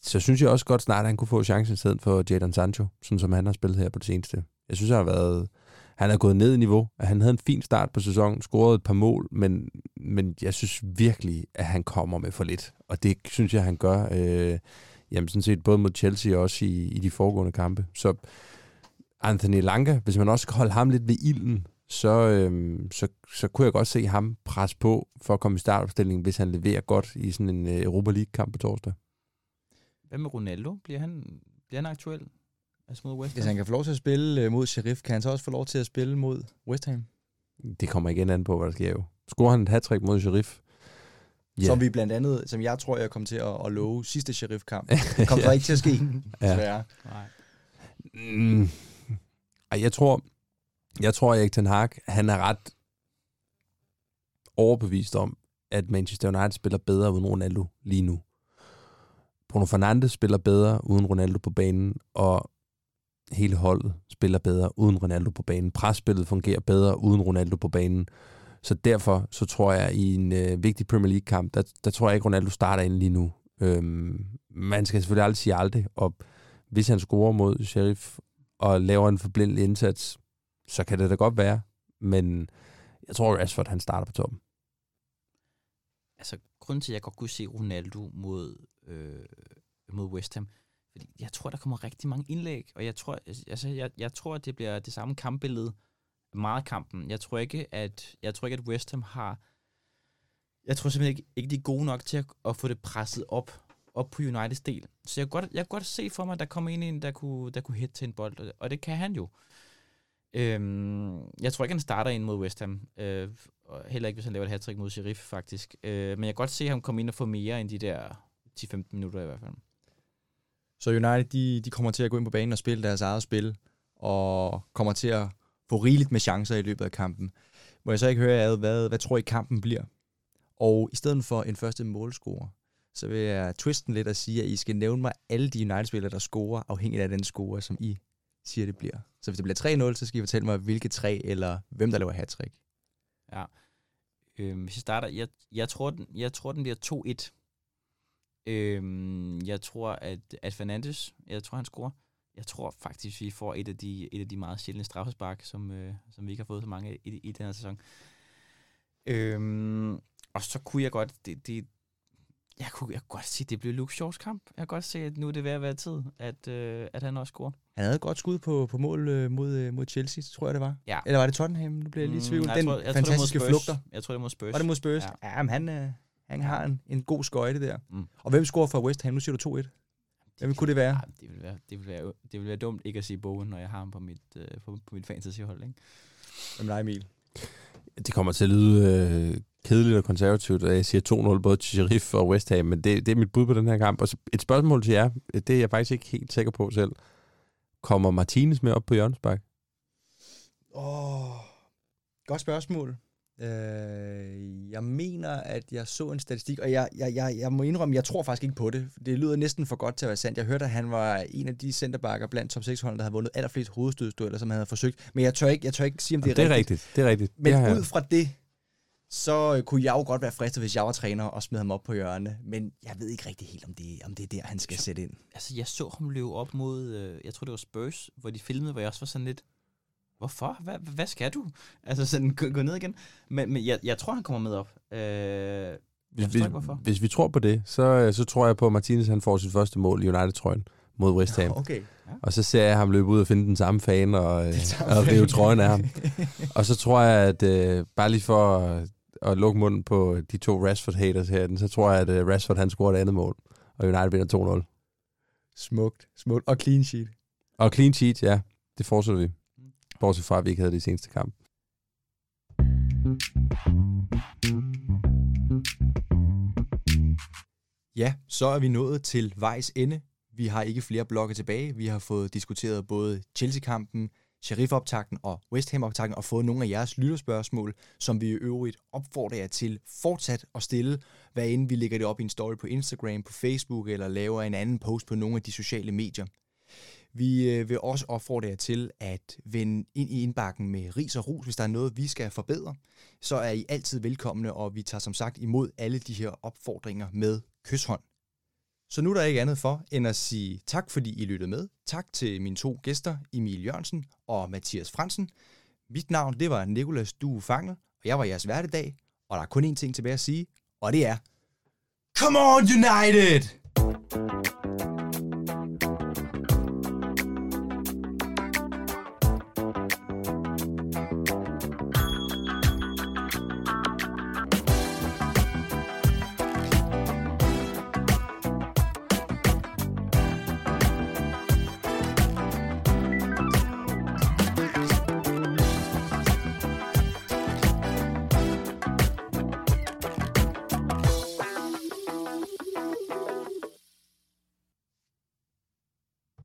så synes jeg også godt snart, at han kunne få chancen i stedet for Jadon Sancho, sådan som han har spillet her på det seneste. Jeg synes, han har været... Han er gået ned i niveau, og han havde en fin start på sæsonen, scorede et par mål, men, men jeg synes virkelig, at han kommer med for lidt. Og det synes jeg, han gør øh, jamen sådan set både mod Chelsea og også i, i de foregående kampe. Så Anthony Elanga, hvis man også kan holde ham lidt ved ilden, så, øhm, så, så kunne jeg godt se ham presse på for at komme i startopstillingen, hvis han leverer godt i sådan en øh, Europa League-kamp på torsdag. Hvad med Ronaldo? Bliver han, bliver han aktuel? Altså mod West Ham? Hvis han kan få lov til at spille øh, mod Sheriff, kan han så også få lov til at spille mod West Ham? Det kommer igen an på, hvad der sker jo. Scorer han et hat-trick mod Sheriff? Yeah. Som vi blandt andet, som jeg tror, jeg kom til at, at love sidste Sheriff-kamp. Det kom så ikke til at ske, desværre. Ja. Nej. Mm. Jeg tror, jeg tror Erik ten Hag, han er ret overbevist om, at Manchester United spiller bedre uden Ronaldo lige nu. Bruno Fernandes spiller bedre uden Ronaldo på banen, og hele holdet spiller bedre uden Ronaldo på banen. Presspillet fungerer bedre uden Ronaldo på banen. Så derfor så tror jeg, i en øh, vigtig Premier League-kamp, der, der tror jeg ikke, Ronaldo starter ind lige nu. Øhm, man skal selvfølgelig aldrig sige aldrig, og hvis han scorer mod Sheriff og laver en forblindelig indsats, så kan det da godt være, men jeg tror Rashford, han starter på toppen. Altså, grunden til, at jeg godt kunne se Ronaldo mod, øh, mod West Ham, fordi jeg tror, der kommer rigtig mange indlæg, og jeg tror, altså, jeg, jeg tror, det bliver det samme kampbillede meget kampen. Jeg tror ikke, at, jeg tror ikke, at West Ham har... Jeg tror simpelthen ikke, ikke de er gode nok til at, at få det presset op. op på Uniteds del. Så jeg kunne godt, jeg kunne godt se for mig, at der kom en ind, der kunne, der kunne hætte til en bold, og det kan han jo. Øhm, jeg tror ikke, han starter ind mod West Ham, øh, og heller ikke, hvis han laver et hat-trick mod Sheriff, faktisk. Øh, men jeg kan godt se ham komme ind og få mere end de der ti til femten minutter i hvert fald. Så United, de, de kommer til at gå ind på banen og spille deres eget spil, og kommer til at få rigeligt med chancer i løbet af kampen. Må jeg så ikke høre ad, hvad, hvad tror I kampen bliver? Og i stedet for en første målscorer, så vil jeg twisten lidt og sige, at I skal nævne mig alle de United-spillere, der scorer, afhængigt af den score, som I siger, det bliver. Så hvis det bliver tre nul, så skal I fortælle mig, hvilke tre, eller hvem der laver hat-trick. Ja. Øhm, hvis jeg starter, jeg, jeg, tror, den, jeg tror, den bliver to et. Øhm, jeg tror, at, at Fernandes, jeg tror, han scorer. Jeg tror faktisk, vi får et af de, et af de meget sjældne straffespark, som, øh, som vi ikke har fået så mange i, i, i den her sæson. Øhm, og så kunne jeg godt... Det, det, Jeg kunne, jeg kunne godt se, at det blev Luke Shaws kamp. Jeg kan godt se, at nu er det ved at være tid, at, øh, at han også scorer. Han havde et godt skud på, på mål øh, mod, øh, mod Chelsea, tror jeg det var. Ja. Eller var det Tottenham? Nu bliver jeg lige i tvivl. Mm, Den tror, jeg fantastiske tror, flugter. Jeg tror, det var mod Spurs. Var det mod Spurs? Ja, ja men han, øh, han har en, en god skøjte der. Mm. Og hvem scorer for West Ham? Nu siger du to et. Hvem kunne det være? Ja, det ville være, det ville være, det ville være dumt ikke at sige Bowen, når jeg har ham på mit, øh, på, på mit fantasyhold. Ikke? Hvem er Emil? Det kommer til at lyde... Øh kedeligt og konservativt, og jeg siger to nul både til Sheriff og West Ham, men det, det er mit bud på den her kamp. Og et spørgsmål til jer, det er jeg faktisk ikke helt sikker på selv. Kommer Martinez med op på hjørnespark? Åh, oh, godt spørgsmål. Øh, jeg mener, at jeg så en statistik, og jeg, jeg, jeg, jeg må indrømme, jeg tror faktisk ikke på det. Det lyder næsten for godt til at være sandt. Jeg hørte, at han var en af de centerbacker blandt top seks-holdene, der havde vundet allerflest hovedstødsdueller, som han havde forsøgt. Men jeg tør ikke, jeg tør ikke sige, om det er, det er rigtigt. rigtigt. Det er rigtigt. Men det ud fra det, så kunne jeg jo godt være fristet, hvis jeg var træner, og smed ham op på hjørne. Men jeg ved ikke rigtig helt, om det, om det er der, han skal så, sætte ind. Altså, jeg så ham løbe op mod, øh, jeg tror, det var Spurs, hvor de filmede, hvor jeg også var sådan lidt, hvorfor? Hva, hvad skal du? Altså, sådan, gå, gå ned igen. Men, men jeg, jeg tror, han kommer med op. Øh, jeg hvis, ikke, hvorfor. Hvis vi tror på det, så, så tror jeg på, at Martinez han får sit første mål i United-trøjen mod West Ham. Okay. Ja. Og så ser jeg ham løbe ud og finde den samme fan, og rive trøjen af ham. Og så tror jeg, at øh, bare lige for... og lukke munden på de to Rashford-haters her, så tror jeg, at Rashford han scorer et andet mål, og United vinder to nul. Smukt, smukt. Og clean sheet. Og clean sheet, ja. Det fortsætter vi. bortset fra, at vi ikke havde det i seneste kamp. Ja, så er vi nået til vejs ende. Vi har ikke flere blokke tilbage. Vi har fået diskuteret både Chelsea-kampen, Sheriff-optakten og West Ham-optakten og fået nogle af jeres lytterspørgsmål, som vi i øvrigt opfordrer jer til fortsat at stille, hvad end vi lægger det op i en story på Instagram, på Facebook eller laver en anden post på nogle af de sociale medier. Vi vil også opfordre jer til at vende ind i indbakken med ris og ros, hvis der er noget, vi skal forbedre. Så er I altid velkomne, og vi tager som sagt imod alle de her opfordringer med kyshånd. Så nu er der ikke andet for, end at sige tak, fordi I lyttede med. Tak til mine to gæster, Emil Jørgensen og Mathias Fransen. Mit navn, det var Nicolas Due Fangel, og jeg var jeres hverdag, og der er kun én ting tilbage at sige, og det er... Come on, United!